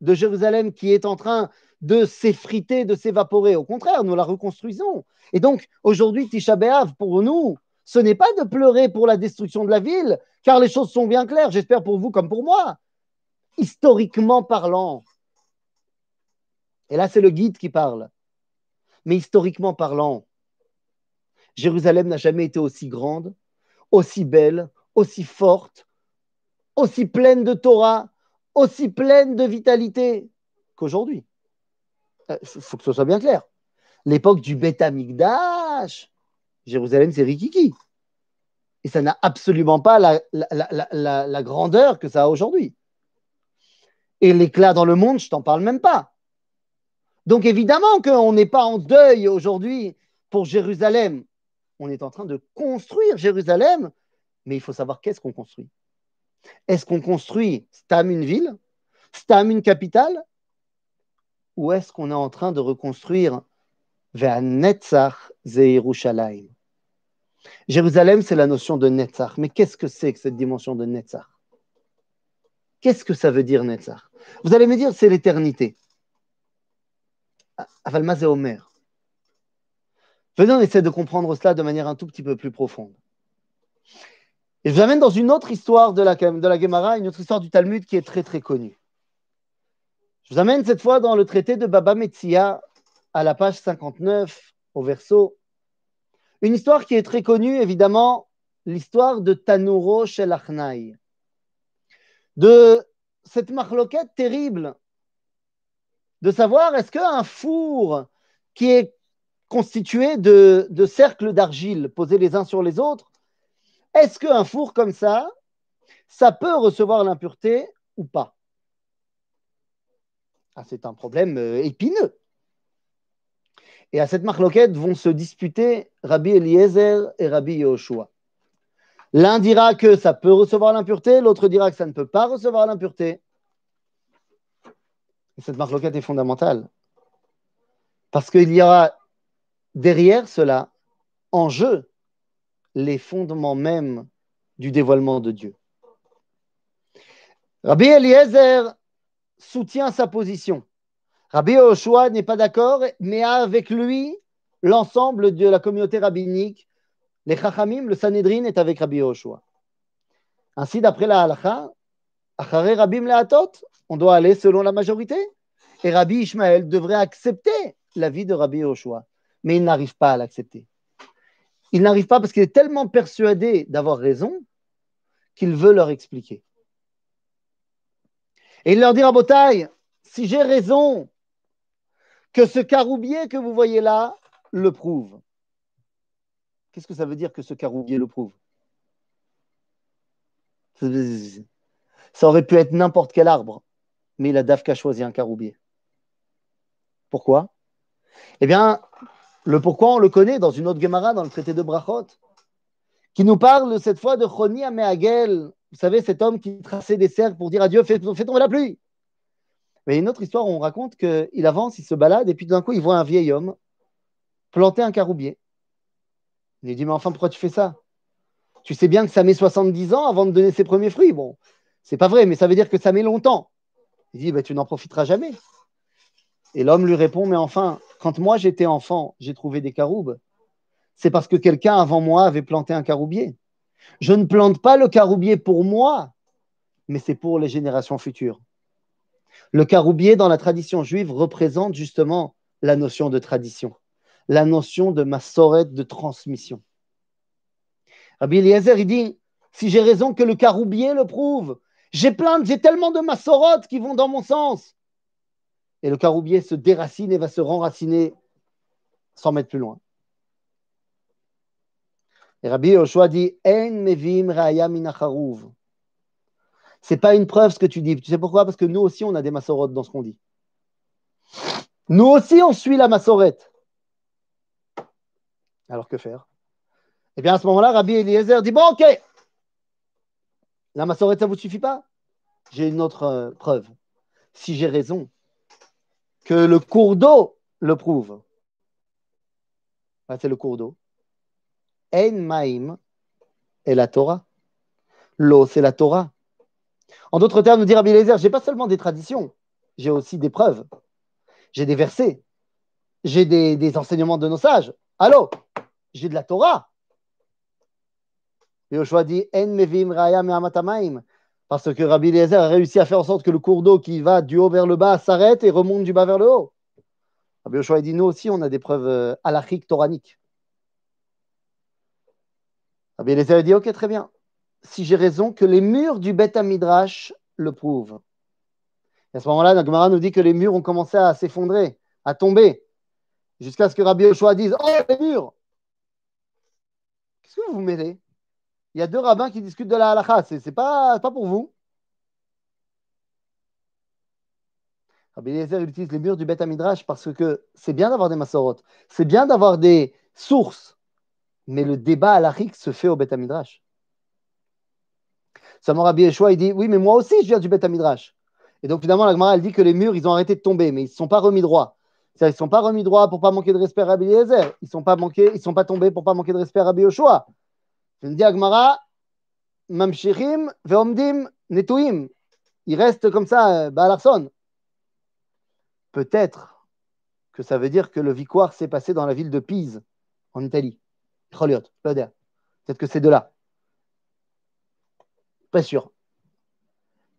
de Jérusalem qui est en train de s'effriter, de s'évaporer. Au contraire, nous la reconstruisons. Et donc, aujourd'hui, Tisha B'Av, pour nous, ce n'est pas de pleurer pour la destruction de la ville, car les choses sont bien claires, j'espère pour vous comme pour moi, historiquement parlant. Et là, c'est le guide qui parle. Mais historiquement parlant, Jérusalem n'a jamais été aussi grande, aussi belle, aussi forte, aussi pleine de Torah, aussi pleine de vitalité qu'aujourd'hui. Il faut que ce soit bien clair. L'époque du Beit HaMikdash, Jérusalem, c'est rikiki. Et ça n'a absolument pas la, la, la, la, la grandeur que ça a aujourd'hui. Et l'éclat dans le monde, je t'en parle même pas. Donc évidemment qu'on n'est pas en deuil aujourd'hui pour Jérusalem. On est en train de construire Jérusalem, mais il faut savoir qu'est-ce qu'on construit. Est-ce qu'on construit stam une ville, stam une capitale, ou est-ce qu'on est en train de reconstruire vers Netzach ze Yerushalayim. Jérusalem, c'est la notion de Netzach. Mais qu'est-ce que c'est que cette dimension de Netzach? Qu'est-ce que ça veut dire Netzach? Vous allez me dire, c'est l'éternité. Avalma ze Omer. Venons, essayer de comprendre cela de manière un tout petit peu plus profonde. Et je vous amène dans une autre histoire de la, de la Gemara, une autre histoire du Talmud qui est très très connue. Je vous amène cette fois dans le traité de Baba Metzia, à la page cinquante-neuf, au verso. Une histoire qui est très connue, évidemment, l'histoire de Tanuro Shel Achnai, de cette marloquette terrible, de savoir est-ce qu'un four qui est constitué de, de cercles d'argile posés les uns sur les autres, est-ce qu'un four comme ça, ça peut recevoir l'impureté ou pas? Ah, c'est un problème épineux. Et à cette marloquette vont se disputer Rabbi Eliezer et Rabbi Yehoshua. L'un dira que ça peut recevoir l'impureté, l'autre dira que ça ne peut pas recevoir l'impureté. Et cette marloquette est fondamentale. Parce qu'il y aura derrière cela, en jeu, les fondements mêmes du dévoilement de Dieu. Rabbi Eliezer soutient sa position. Rabbi Yehoshua n'est pas d'accord, mais a avec lui l'ensemble de la communauté rabbinique. Les Chachamim, le Sanhedrin est avec Rabbi Yehoshua. Ainsi, d'après la halakha, Acharei Rabim Le'atot, on doit aller selon la majorité. Et Rabbi Ishmael devrait accepter l'avis de Rabbi Yehoshua, mais il n'arrive pas à l'accepter. Il n'arrive pas parce qu'il est tellement persuadé d'avoir raison qu'il veut leur expliquer. Et il leur dit, Rabotai, si j'ai raison, que ce caroubier que vous voyez là le prouve. Qu'est-ce que ça veut dire que ce caroubier le prouve? Ça aurait pu être n'importe quel arbre, mais il a dafka choisi un caroubier. Pourquoi? Eh bien, le pourquoi, on le connaît dans une autre Gemara, dans le traité de brachot, qui nous parle cette fois de Choni Améagel. Vous savez, cet homme qui traçait des cercles pour dire à Dieu, fais, fais tomber la pluie. Mais une autre histoire où on raconte qu'il avance, il se balade, et puis d'un coup, il voit un vieil homme planter un caroubier. Il lui dit, mais enfin, pourquoi tu fais ça? Tu sais bien que ça met soixante-dix ans avant de donner ses premiers fruits. Bon, c'est pas vrai, mais ça veut dire que ça met longtemps. Il dit, bah, tu n'en profiteras jamais. Et l'homme lui répond, mais enfin, quand moi j'étais enfant, j'ai trouvé des caroubes. C'est parce que quelqu'un avant moi avait planté un caroubier. Je ne plante pas le caroubier pour moi, mais c'est pour les générations futures. Le caroubier, dans la tradition juive, représente justement la notion de tradition, la notion de massoret, de transmission. Rabbi Eliezer, il dit, si j'ai raison que le caroubier le prouve, j'ai plein, j'ai tellement de massorot qui vont dans mon sens. Et le caroubier se déracine et va se renraciner cent mètres plus loin. Et Rabbi Yehoshua dit, En mevim raya min hacharuv. C'est pas une preuve ce que tu dis. Tu sais pourquoi? Parce que nous aussi, on a des massorot dans ce qu'on dit. Nous aussi, on suit la massorette. Alors que faire? Eh bien, à ce moment-là, Rabbi Eliezer dit, bon, ok, la massorette, ça ne vous suffit pas? J'ai une autre euh, preuve. Si j'ai raison, que le cours d'eau le prouve. Bah, c'est le cours d'eau. En maïm est la Torah. L'eau, c'est la Torah. En d'autres termes, nous dit Rabbi Eliezer, j'ai pas seulement des traditions, j'ai aussi des preuves. J'ai des versets. J'ai des, des enseignements de nos sages. Allô, j'ai de la Torah. Yehoshua dit En mevim raya me'amat maïm. Parce que Rabbi Eliezer a réussi à faire en sorte que le cours d'eau qui va du haut vers le bas s'arrête et remonte du bas vers le haut. Rabbi Yehoshua dit, nous aussi, on a des preuves halachiques, toraniques. Rabbi Eliezer dit, ok, très bien. Si j'ai raison, que les murs du Beit HaMikdash le prouvent. Et à ce moment-là, la Gemara nous dit que les murs ont commencé à s'effondrer, à tomber, jusqu'à ce que Rabbi Yehoshua dise, oh, les murs! Qu'est-ce que vous vous mêlez? Il y a deux rabbins qui discutent de la halakha, ce n'est pas, pas pour vous. Rabbi Eliezer utilise les murs du Beit HaMikdash parce que c'est bien d'avoir des massorot, c'est bien d'avoir des sources, mais le débat halakhique se fait au Beit HaMikdash. Seulement Rabbi Yehoshua, il dit, oui, mais moi aussi, je viens du Beit HaMikdash. Et donc finalement, la Gemara, elle dit que les murs, ils ont arrêté de tomber, mais ils ne se sont pas remis droit. C'est-à-dire, ils ne sont pas remis droit pour ne pas manquer de respect à Rabbi Eliezer. Ils ne sont, sont pas tombés pour ne pas manquer de respect à Rabbi Yehoshua. Je me dis à Gmara, Mamshirim, Veomdim, Netouim. Il reste comme ça, Baalarson. Peut-être que ça veut dire que le victoire s'est passé dans la ville de Pise, en Italie. Peut-être que c'est de là. Pas sûr.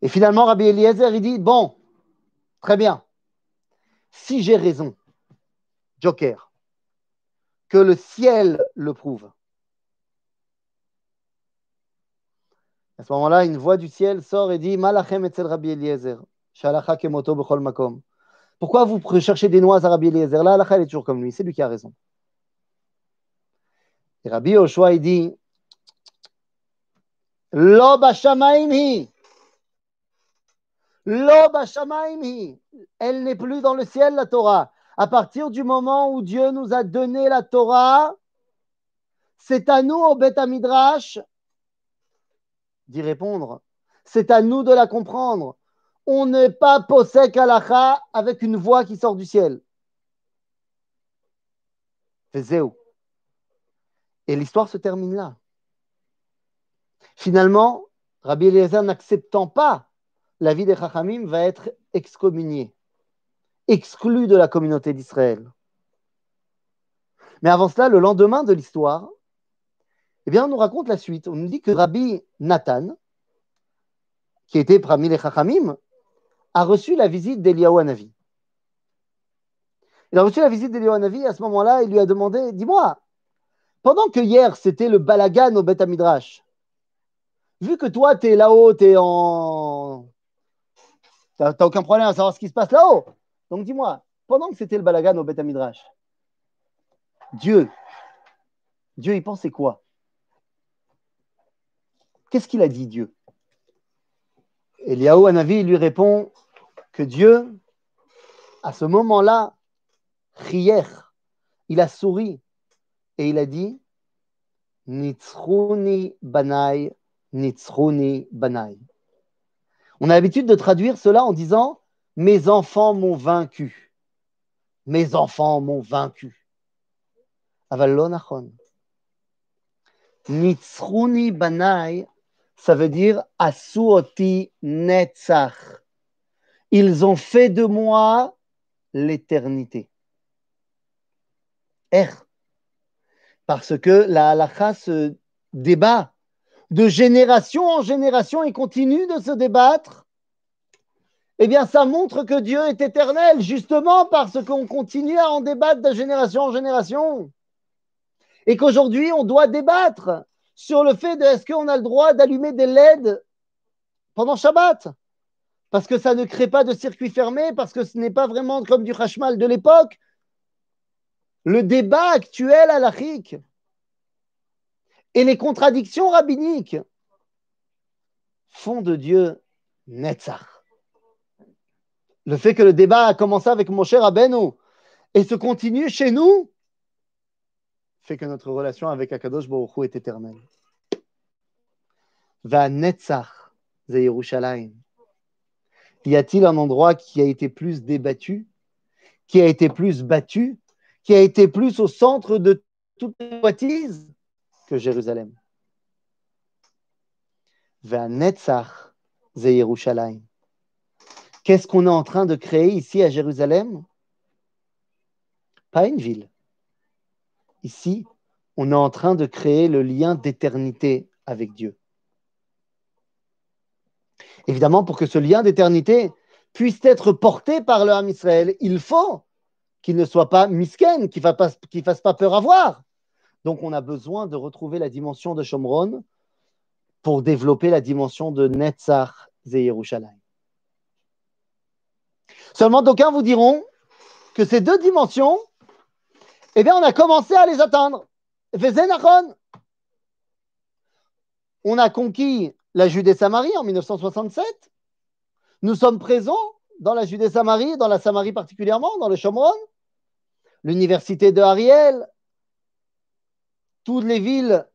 Et finalement, Rabbi Eliezer, il dit, bon, très bien. Si j'ai raison, Joker. Que le ciel le prouve. À ce moment-là, une voix du ciel sort et dit « Malachem etzel Rabbi Eliezer, shalacha kemoto bechol makom » Pourquoi vous cherchez des noix à Rabbi Eliezer? Là, l'Alacha, elle est toujours comme lui. C'est lui qui a raison. Et Rabbi Yoshua, il dit Lo bashamaim hi. Lo bashamaim hi. Elle n'est plus dans le ciel, la Torah. À partir du moment où Dieu nous a donné la Torah, c'est à nous, au Beit HaMikdash, d'y répondre. C'est à nous de la comprendre. On n'est pas possède halacha avec une voix qui sort du ciel. Et l'histoire se termine là. Finalement, Rabbi Eliezer, n'acceptant pas l'avis des Chachamim, va être excommunié, exclu de la communauté d'Israël. Mais avant cela, le lendemain de l'histoire, eh bien, on nous raconte la suite. On nous dit que Rabbi Nathan, qui était parmi les Chachamim, a reçu la visite d'Eliyahu Hanavi. Il a reçu la visite d'Eliyahu Hanavi, et à ce moment-là, il lui a demandé, dis-moi, pendant que hier, c'était le balagan au Beit HaMikdash, vu que toi, t'es là-haut, t'es en... T'as, t'as aucun problème à savoir ce qui se passe là-haut. Donc dis-moi, pendant que c'était le balagan au Beit HaMikdash, Dieu, Dieu, il pensait quoi? Qu'est-ce qu'il a dit, Dieu? Eliyahu Hanavi lui répond que Dieu, à ce moment-là, rière, il a souri et il a dit Nitzruni banai, Nitzruni banai. On a l'habitude de traduire cela en disant mes enfants m'ont vaincu, mes enfants m'ont vaincu. Aval lo nachon. Nitzruni banai. Ça veut dire « Asuoti netzach ». Ils ont fait de moi l'éternité. Er. Parce que la halakha se débat de génération en génération et continue de se débattre. Eh bien, ça montre que Dieu est éternel, justement parce qu'on continue à en débattre de génération en génération. Et qu'aujourd'hui, on doit débattre sur le fait de est-ce qu'on a le droit d'allumer des L E D pendant Shabbat, parce que ça ne crée pas de circuit fermé, parce que ce n'est pas vraiment comme du Hashmal de l'époque. Le débat actuel halachique et les contradictions rabbiniques font de Dieu Netzach. Le fait que le débat a commencé avec Moshe Rabbeinu et se continue chez nous, fait que notre relation avec Akadosh Baruch Hu est éternelle. Va Netzach ze Yerushalayim. Y a-t-il un endroit qui a été plus débattu, qui a été plus battu, qui a été plus au centre de toute bêtise que Jérusalem? Va Netzach ze Yerushalayim. Qu'est-ce qu'on est en train de créer ici à Jérusalem? Pas une ville. Ici, on est en train de créer le lien d'éternité avec Dieu. Évidemment, pour que ce lien d'éternité puisse être porté par le Am Israël, il faut qu'il ne soit pas misken, qu'il ne fasse pas peur à voir. Donc, on a besoin de retrouver la dimension de Shomron pour développer la dimension de Netzach ze Yerushalayim. Seulement, d'aucuns vous diront que ces deux dimensions, eh bien, on a commencé à les atteindre. On a conquis la Judée-Samarie en dix-neuf cent soixante-sept. Nous sommes présents dans la Judée-Samarie, dans la Samarie particulièrement, dans le Shomron, l'université de Ariel, toutes les villes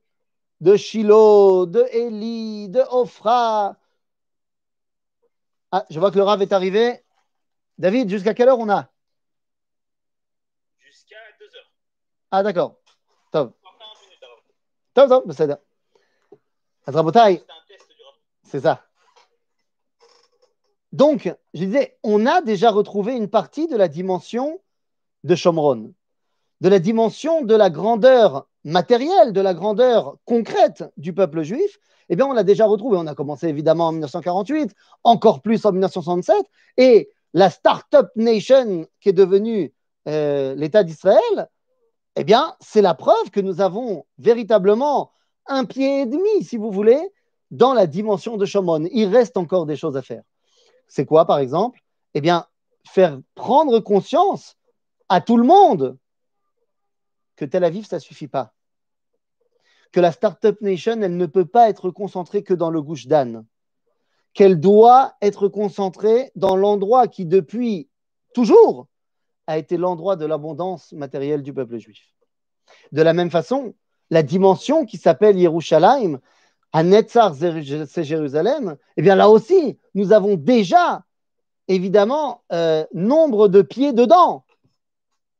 de Shiloh, de Élie, de Ophra. Ah, je vois que le Rav est arrivé. David, jusqu'à quelle heure on a? Ah, d'accord. Top. Top, top. C'est ça. Adrabotaï. C'est ça. Donc, je disais, on a déjà retrouvé une partie de la dimension de Shomron, de la dimension de la grandeur matérielle, de la grandeur concrète du peuple juif. Eh bien, on l'a déjà retrouvé. On a commencé évidemment en dix-neuf cent quarante-huit, encore plus en dix-neuf cent soixante-sept. Et la Startup Nation qui est devenue euh, l'État d'Israël, eh bien, c'est la preuve que nous avons véritablement un pied et demi, si vous voulez, dans la dimension de Shomron. Il reste encore des choses à faire. C'est quoi, par exemple? Eh bien, faire prendre conscience à tout le monde que Tel Aviv, ça ne suffit pas. Que la Startup Nation, elle ne peut pas être concentrée que dans le Gush Dan. Qu'elle doit être concentrée dans l'endroit qui, depuis toujours, a été l'endroit de l'abondance matérielle du peuple juif. De la même façon, la dimension qui s'appelle Yerushalayim, à Netzar, c'est Jérusalem, eh bien là aussi, nous avons déjà, évidemment, euh, nombre de pieds dedans.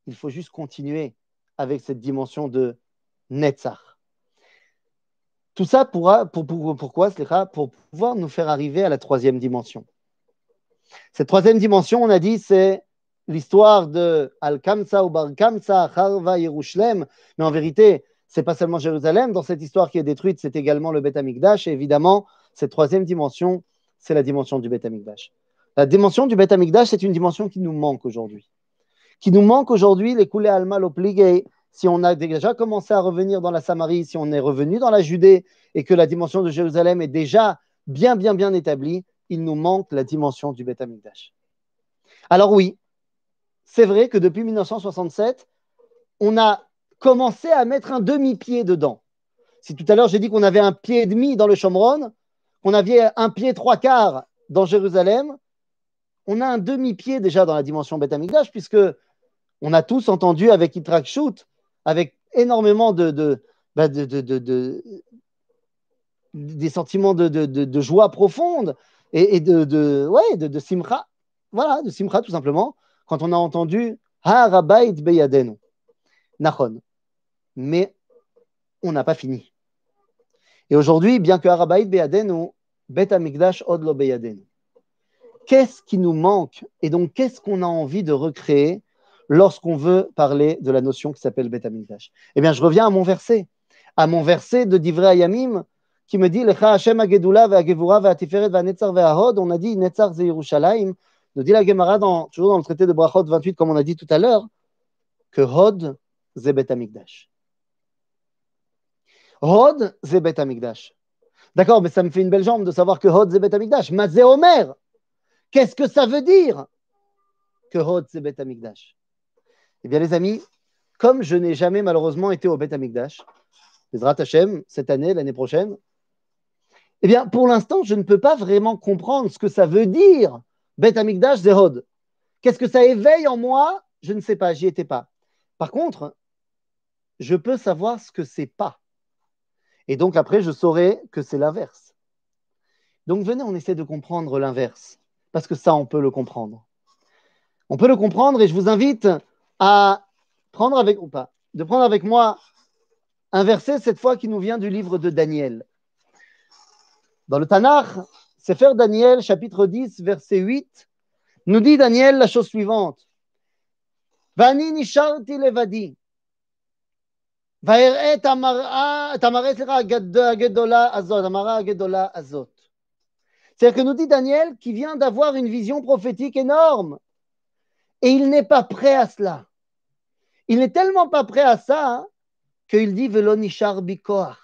Il faut juste continuer avec cette dimension de Netzar. Tout ça pourra, pour, pour, pourquoi, pour pouvoir nous faire arriver à la troisième dimension. Cette troisième dimension, on a dit, c'est l'histoire de Al Kamtsa ou Bar Kamtsa, Harva Yerushalem, mais en vérité, c'est pas seulement Jérusalem. Dans cette histoire qui est détruite, c'est également le Beit HaMikdash. Et évidemment, cette troisième dimension, c'est la dimension du Beit HaMikdash. La dimension du Beit HaMikdash, c'est une dimension qui nous manque aujourd'hui. Qui nous manque aujourd'hui, les Koulé Alma l'Opligue. Si on a déjà commencé à revenir dans la Samarie, si on est revenu dans la Judée et que la dimension de Jérusalem est déjà bien, bien, bien établie, il nous manque la dimension du Beit HaMikdash. Alors oui, c'est vrai que depuis mille neuf cent soixante-sept, on a commencer à mettre un demi-pied dedans. Si tout à l'heure j'ai dit qu'on avait un pied et demi dans le Shomron, qu'on avait un pied trois quarts dans Jérusalem, on a un demi-pied déjà dans la dimension Beit HaMikdash, puisque on a tous entendu avec Itrakshut, avec énormément de, de, bah de, de, de, de des sentiments de, de, de, de joie profonde et, et de, de, ouais, de, de simcha, voilà, de simcha tout simplement, quand on a entendu Harabait Beyadenu. Nachon. Mais on n'a pas fini. Et aujourd'hui, bien que Harabait Beyadenu, Beit HaMikdash od lo beyadenu. Qu'est-ce qui nous manque et donc qu'est-ce qu'on a envie de recréer lorsqu'on veut parler de la notion qui s'appelle Beit HaMikdash? Eh bien, je reviens à mon verset, à mon verset de Divrei Hayamim qui me dit Lecha Hashem hagedula ve'hagevura ve'hatiferet ve'hanetzar ve'hahod. On a dit Netzar ze Yerushalayim. Nous dit la Gemara dans, toujours dans le traité de Brachot vingt-huit, comme on a dit tout à l'heure, que Hod ze Beit HaMikdash. Hod ze Beit HaMikdash. D'accord, mais ça me fait une belle jambe de savoir que Hod ze Beit HaMikdash. Ma ze Omer. Qu'est-ce que ça veut dire que Hod ze Beit HaMikdash? Eh bien, les amis, comme je n'ai jamais malheureusement été au Beit HaMikdash, Bezrat Hashem, cette année, l'année prochaine, eh bien, pour l'instant, je ne peux pas vraiment comprendre ce que ça veut dire Beit HaMikdash ze Hod. Qu'est-ce que ça éveille en moi? Je ne sais pas, j'y étais pas. Par contre, je peux savoir ce que c'est pas. Et donc après, je saurai que c'est l'inverse. Donc venez, on essaie de comprendre l'inverse. Parce que ça, on peut le comprendre. On peut le comprendre et je vous invite à prendre avec, ou pas, de prendre avec moi un verset, cette fois qui nous vient du livre de Daniel. Dans le Tanach, Sefer Daniel, chapitre dix, verset huit, nous dit Daniel la chose suivante. Vani nisharti levadi. ואראה את המראה, את המראה, סליחה, הגדולה הזאת, המראה הגדולה הזאת. C'est-à-dire que nous dit Daniel qui vient d'avoir une vision prophétique énorme. Et il n'est pas prêt à cela. Il n'est tellement pas prêt à ça hein, qu'il dit Velo nishar bikoach.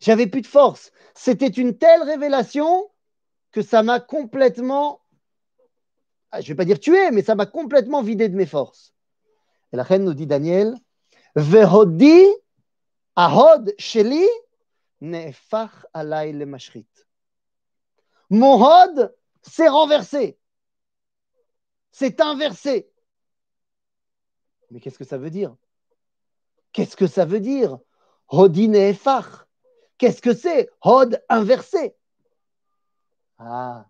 J'avais plus de force. C'était une telle révélation que ça m'a complètement, je ne vais pas dire tué, mais ça m'a complètement vidé de mes forces. Et la reine nous dit Daniel. Vehodi ahod sheli nefach alay le mashrit. Mon hod s'est renversé. C'est inversé. Mais qu'est-ce que ça veut dire? Qu'est-ce que ça veut dire? Hodi nefach. Qu'est-ce que c'est? Hod inversé. Ah,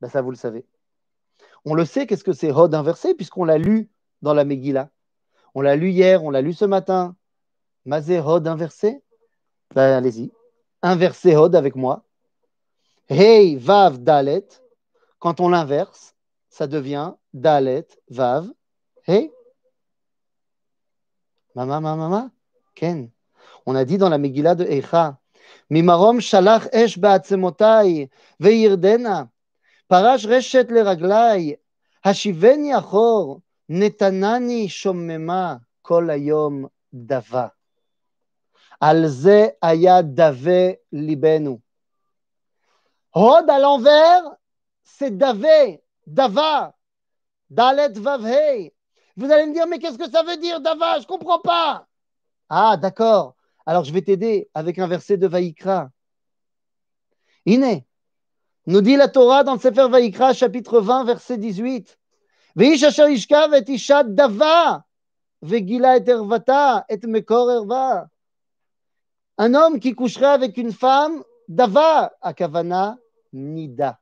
ben ça vous le savez. On le sait, qu'est-ce que c'est Hod inversé, puisqu'on l'a lu dans la Megillah. On l'a lu hier, on l'a lu ce matin. Mazé Hod inversé. Ben, allez-y. Inversé Hod avec moi. Hey, Vav, Dalet. Quand on l'inverse, ça devient Dalet, Vav. Hey. Mama, mama, mama. Ken. On a dit dans la Megillah de Eicha. Mimarom shalach esh ba'atzemotai ve'irdena. Parash reshet le raglai. Hashiveni achor. נתנני שוממה כל היום דבה. על זה היה דווה ליבנו. הוד על l'envers, c'est davé, dava, dalet vavhei. Vous allez me dire, mais qu'est-ce que ça veut dire, dava? Je ne comprends pas. Ah, d'accord. Alors, je vais t'aider avec un verset de Vaïkra. Iné, nous dit la Torah dans le Sefer Vaïkra, chapitre vingt, verset dix-huit. Veish asher yishkav et isha dava, vegila et ervata, et mekor erva. Un homme qui coucherait avec une femme, dava, akavana, nida.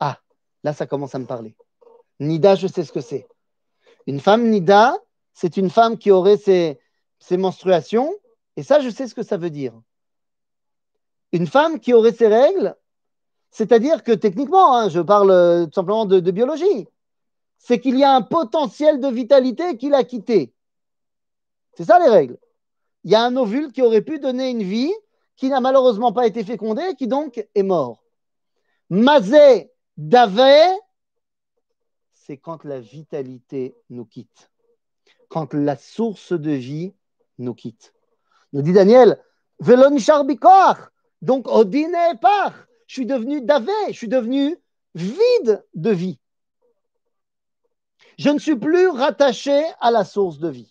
Ah, là, ça commence à me parler. Nida, je sais ce que c'est. Une femme nida, c'est une femme qui aurait ses, ses menstruations, et ça, je sais ce que ça veut dire. Une femme qui aurait ses règles, c'est-à-dire que techniquement, hein, je parle euh, tout simplement de, de biologie, c'est qu'il y a un potentiel de vitalité qu'il a quitté. C'est ça les règles. Il y a un ovule qui aurait pu donner une vie, qui n'a malheureusement pas été fécondé, qui donc est mort. Mazé davé, c'est quand la vitalité nous quitte, quand la source de vie nous quitte. Nous dit Daniel, Velo nishar bikoach, donc odine par, je suis devenu davé, je suis devenu vide de vie. Je ne suis plus rattaché à la source de vie.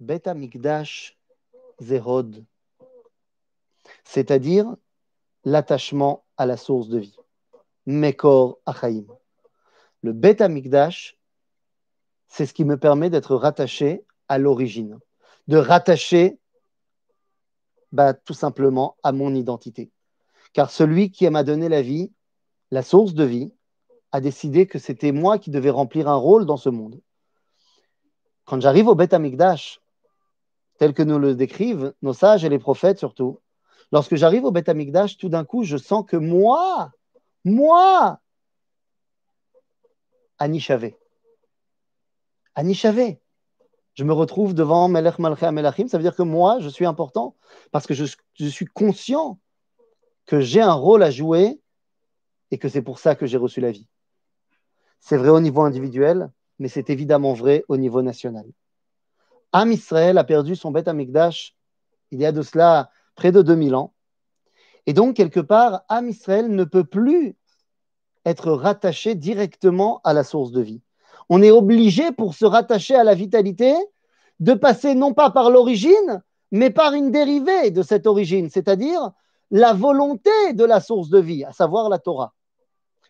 Beit HaMikdash Zérod, c'est-à-dire l'attachement à la source de vie. Mekor Achaim. Le Beit HaMikdash, c'est ce qui me permet d'être rattaché à l'origine, de rattacher bah, tout simplement à mon identité. Car celui qui m'a donné la vie, la source de vie, a décidé que c'était moi qui devais remplir un rôle dans ce monde. Quand j'arrive au Beit HaMikdash, tel que nous le décrivent nos sages et les prophètes surtout, lorsque j'arrive au Beit HaMikdash, tout d'un coup, je sens que moi, moi, Ani Shavé, Ani Shavé, je me retrouve devant Melech Malchei HaMelachim, ça veut dire que moi, je suis important parce que je, je suis conscient que j'ai un rôle à jouer et que c'est pour ça que j'ai reçu la vie. C'est vrai au niveau individuel, mais c'est évidemment vrai au niveau national. Am Israël a perdu son Beit HaMikdash il y a de cela près de deux mille ans. Et donc, quelque part, Am Israël ne peut plus être rattaché directement à la source de vie. On est obligé, pour se rattacher à la vitalité, de passer non pas par l'origine, mais par une dérivée de cette origine, c'est-à-dire la volonté de la source de vie, à savoir la Torah.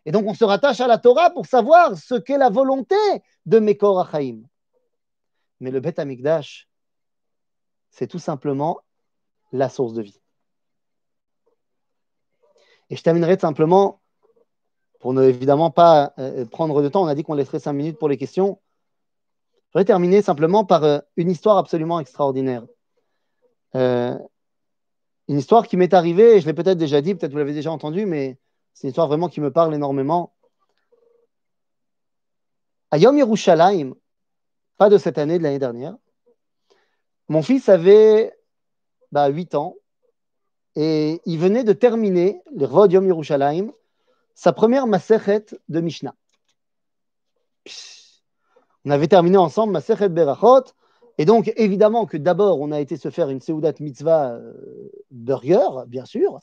Et donc, on se rattache à la Torah pour savoir ce qu'est la volonté de Mekor Achaim. Mais le Beit HaMikdash, c'est tout simplement la source de vie. Et je terminerai simplement, pour ne évidemment pas euh, prendre de temps, on a dit qu'on laisserait cinq minutes pour les questions, je vais terminer simplement par euh, une histoire absolument extraordinaire. Euh, une histoire qui m'est arrivée, et je l'ai peut-être déjà dit, peut-être vous l'avez déjà entendue, mais c'est une histoire vraiment qui me parle énormément. À Yom Yerushalayim, pas de cette année, de l'année dernière, mon fils avait bah, huit ans et il venait de terminer, le Revod Yom Yerushalayim, sa première Masechet de Mishnah. On avait terminé ensemble Masechet Berachot et donc évidemment que d'abord on a été se faire une Seudat Mitzvah euh, burger, bien sûr,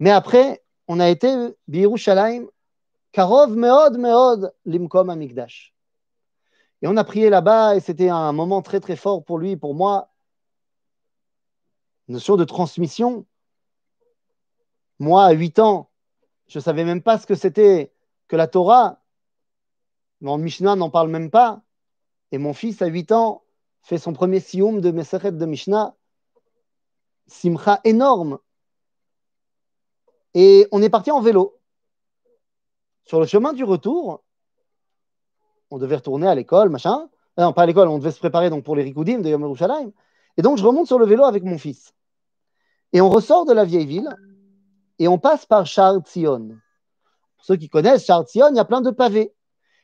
mais après on a été B'Yerushalayim Karov Meod Meod Limkom HaMikdash. Et on a prié là-bas, et c'était un moment très très fort pour lui, pour moi. Une notion de transmission. Moi, à huit ans, je ne savais même pas ce que c'était que la Torah. Mais en Mishnah, on n'en parle même pas. Et mon fils, à huit ans, fait son premier sioum de Meseret de Mishnah. Simcha énorme. Et on est parti en vélo. Sur le chemin du retour, on devait retourner à l'école, machin. Euh, non, pas à l'école, on devait se préparer donc, pour les Rikoudim de Yom Yerushalayim. Et donc, je remonte sur le vélo avec mon fils. Et on ressort de la vieille ville et on passe par Sha'ar Tzion. Pour ceux qui connaissent Sha'ar Tzion, il y a plein de pavés.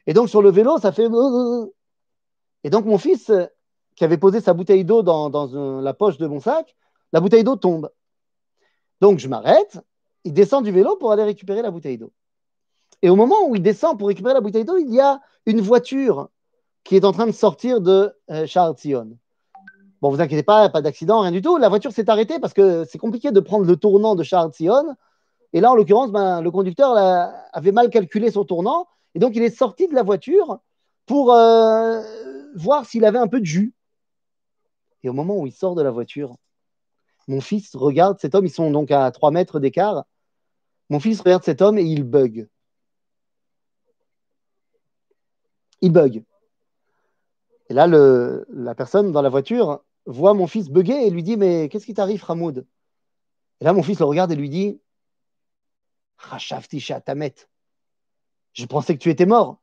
Et donc, sur le vélo, ça fait... Et donc, mon fils, qui avait posé sa bouteille d'eau dans, dans la poche de mon sac, la bouteille d'eau tombe. Donc, je m'arrête. Il descend du vélo pour aller récupérer la bouteille d'eau. Et au moment où il descend pour récupérer la bouteille d'eau, il y a une voiture qui est en train de sortir de euh, Sha'ar Tzion. Bon, vous inquiétez pas, pas d'accident, rien du tout. La voiture s'est arrêtée parce que c'est compliqué de prendre le tournant de Sha'ar Tzion. Et là, en l'occurrence, ben, le conducteur là, avait mal calculé son tournant. Et donc, il est sorti de la voiture pour euh, voir s'il avait un peu de jus. Et au moment où il sort de la voiture, mon fils regarde cet homme. Ils sont donc à trois mètres d'écart. Mon fils regarde cet homme et il bug. Il bug. Et là, le, la personne dans la voiture voit mon fils bugger et lui dit « Mais qu'est-ce qui t'arrive, Hamoud ?» Et là, mon fils le regarde et lui dit « Khashavti shatamet. Je pensais que tu étais mort. »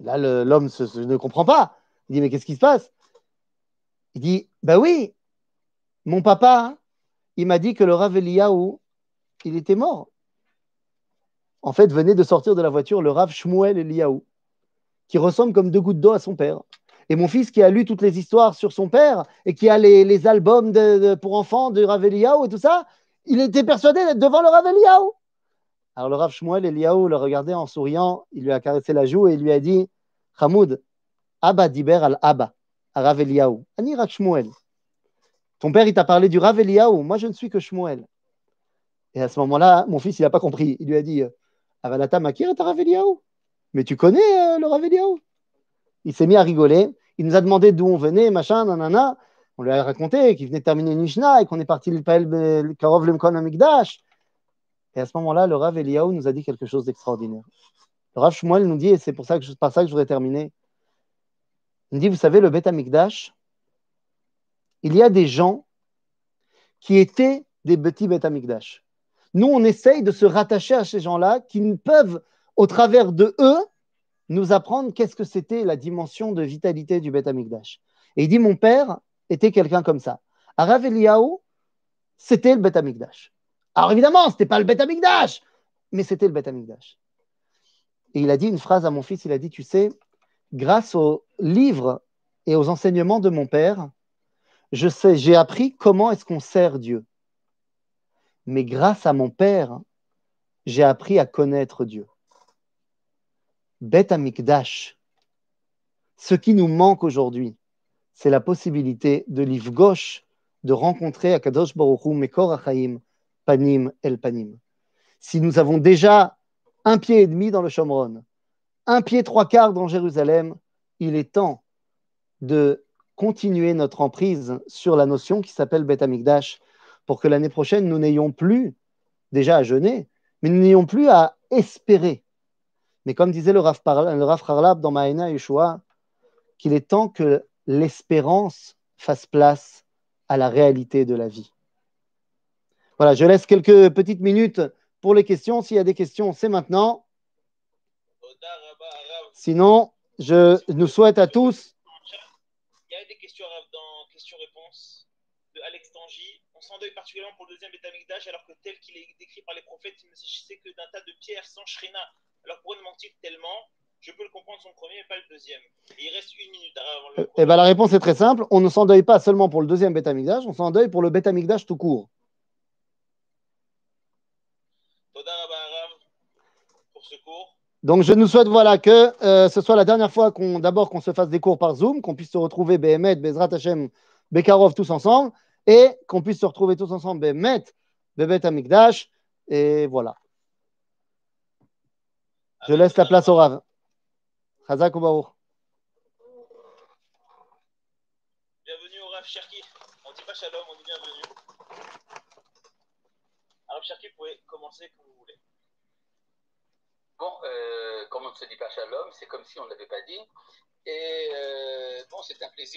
Là, le, l'homme se, se, ne comprend pas. Il dit « Mais qu'est-ce qui se passe ?» Il dit « Bah oui, mon papa, il m'a dit que le Rav Eliyahu, il était mort. » En fait, venait de sortir de la voiture le Rav Shmuel Eliyahu, qui ressemble comme deux gouttes d'eau à son père. Et mon fils qui a lu toutes les histoires sur son père et qui a les, les albums de, de, pour enfants de Rav Eliyahu et tout ça, il était persuadé d'être devant le Rav Eliyahu. Alors le Rav Shmuel Eliyahu le regardait en souriant, il lui a caressé la joue et il lui a dit « Hamoud, Abba diber al Abba, à Rav Eliyahu, ani rak Shmuel. Ton père, il t'a parlé du Rav Eliyahu, moi je ne suis que Shmuel. » Et à ce moment-là, mon fils, il n'a pas compris. Il lui a dit « Avalata makir et Rav Eliyahu. Mais tu connais euh, le Rav Eliyahu ?» Il s'est mis à rigoler. Il nous a demandé d'où on venait, machin, nanana. On lui a raconté qu'il venait de terminer une Mishnah et qu'on est parti le Karov Lemkon Amikdash. Et à ce moment-là, le Rav Eliyahu nous a dit quelque chose d'extraordinaire. Le Rav Shmuel nous dit, et c'est pour ça que je, par ça que je voudrais terminer, il nous dit, vous savez, le Beit HaMikdash, il y a des gens qui étaient des petits Beit HaMikdash. Nous, on essaye de se rattacher à ces gens-là qui ne peuvent, au travers de eux, nous apprendre qu'est-ce que c'était la dimension de vitalité du Beit HaMikdash. Et il dit, mon père était quelqu'un comme ça. À Rav Eliyahu, c'était le Beit HaMikdash. Alors évidemment, ce n'était pas le Beit HaMikdash, mais c'était le Beit HaMikdash. Et il a dit une phrase à mon fils, il a dit, tu sais, grâce aux livres et aux enseignements de mon père, je sais, j'ai appris comment est-ce qu'on sert Dieu. Mais grâce à mon père, j'ai appris à connaître Dieu. Beit HaMikdash, ce qui nous manque aujourd'hui, c'est la possibilité de l'Ifgosh, de rencontrer Akadosh Baruch Hu Mekor Achaim, Panim El Panim. Si nous avons déjà un pied et demi dans le Shomron, un pied trois quarts dans Jérusalem, il est temps de continuer notre emprise sur la notion qui s'appelle Beit HaMikdash pour que l'année prochaine, nous n'ayons plus déjà à jeûner, mais nous n'ayons plus à espérer. Mais comme disait le Rav, Parla, le Rav Harlab dans Ma'ena Yeshua, qu'il est temps que l'espérance fasse place à la réalité de la vie. Voilà, je laisse quelques petites minutes pour les questions. S'il y a des questions, c'est maintenant. Sinon, je nous souhaite à tous. Il y a des questions Rav, dans questions-réponses de Alex Tangy. On s'endeuille particulièrement pour le deuxième Beit HaMikdash, alors que tel qu'il est décrit par les prophètes, il ne s'agissait que d'un tas de pierres sans shrina. Alors pourquoi nous manque-t-il tellement ? Je peux le comprendre son premier mais pas le deuxième. Et il reste une minute avant le. Eh ben, la réponse est très simple. On ne s'endeuille pas seulement pour le deuxième Beit HaMikdash, on s'endeuille pour le Beit HaMikdash tout court. Pour ce cours. Donc je nous souhaite voilà, que euh, ce soit la dernière fois qu'on, d'abord qu'on se fasse des cours par Zoom, qu'on puisse se retrouver Béhémet, Bezrat Hashem, Bekarov tous ensemble, et qu'on puisse se retrouver tous ensemble Béhémet, Beit HaMikdash, et voilà. Je laisse la place au Rav. Chazak ou Baruch. Bienvenue au Rav Cherki. On ne dit pas shalom, on dit bienvenue. Rav Cherki, vous pouvez commencer comme vous voulez. Bon, euh, comme on ne se dit pas shalom, c'est comme si on ne l'avait pas dit. Et euh, bon, c'est un plaisir.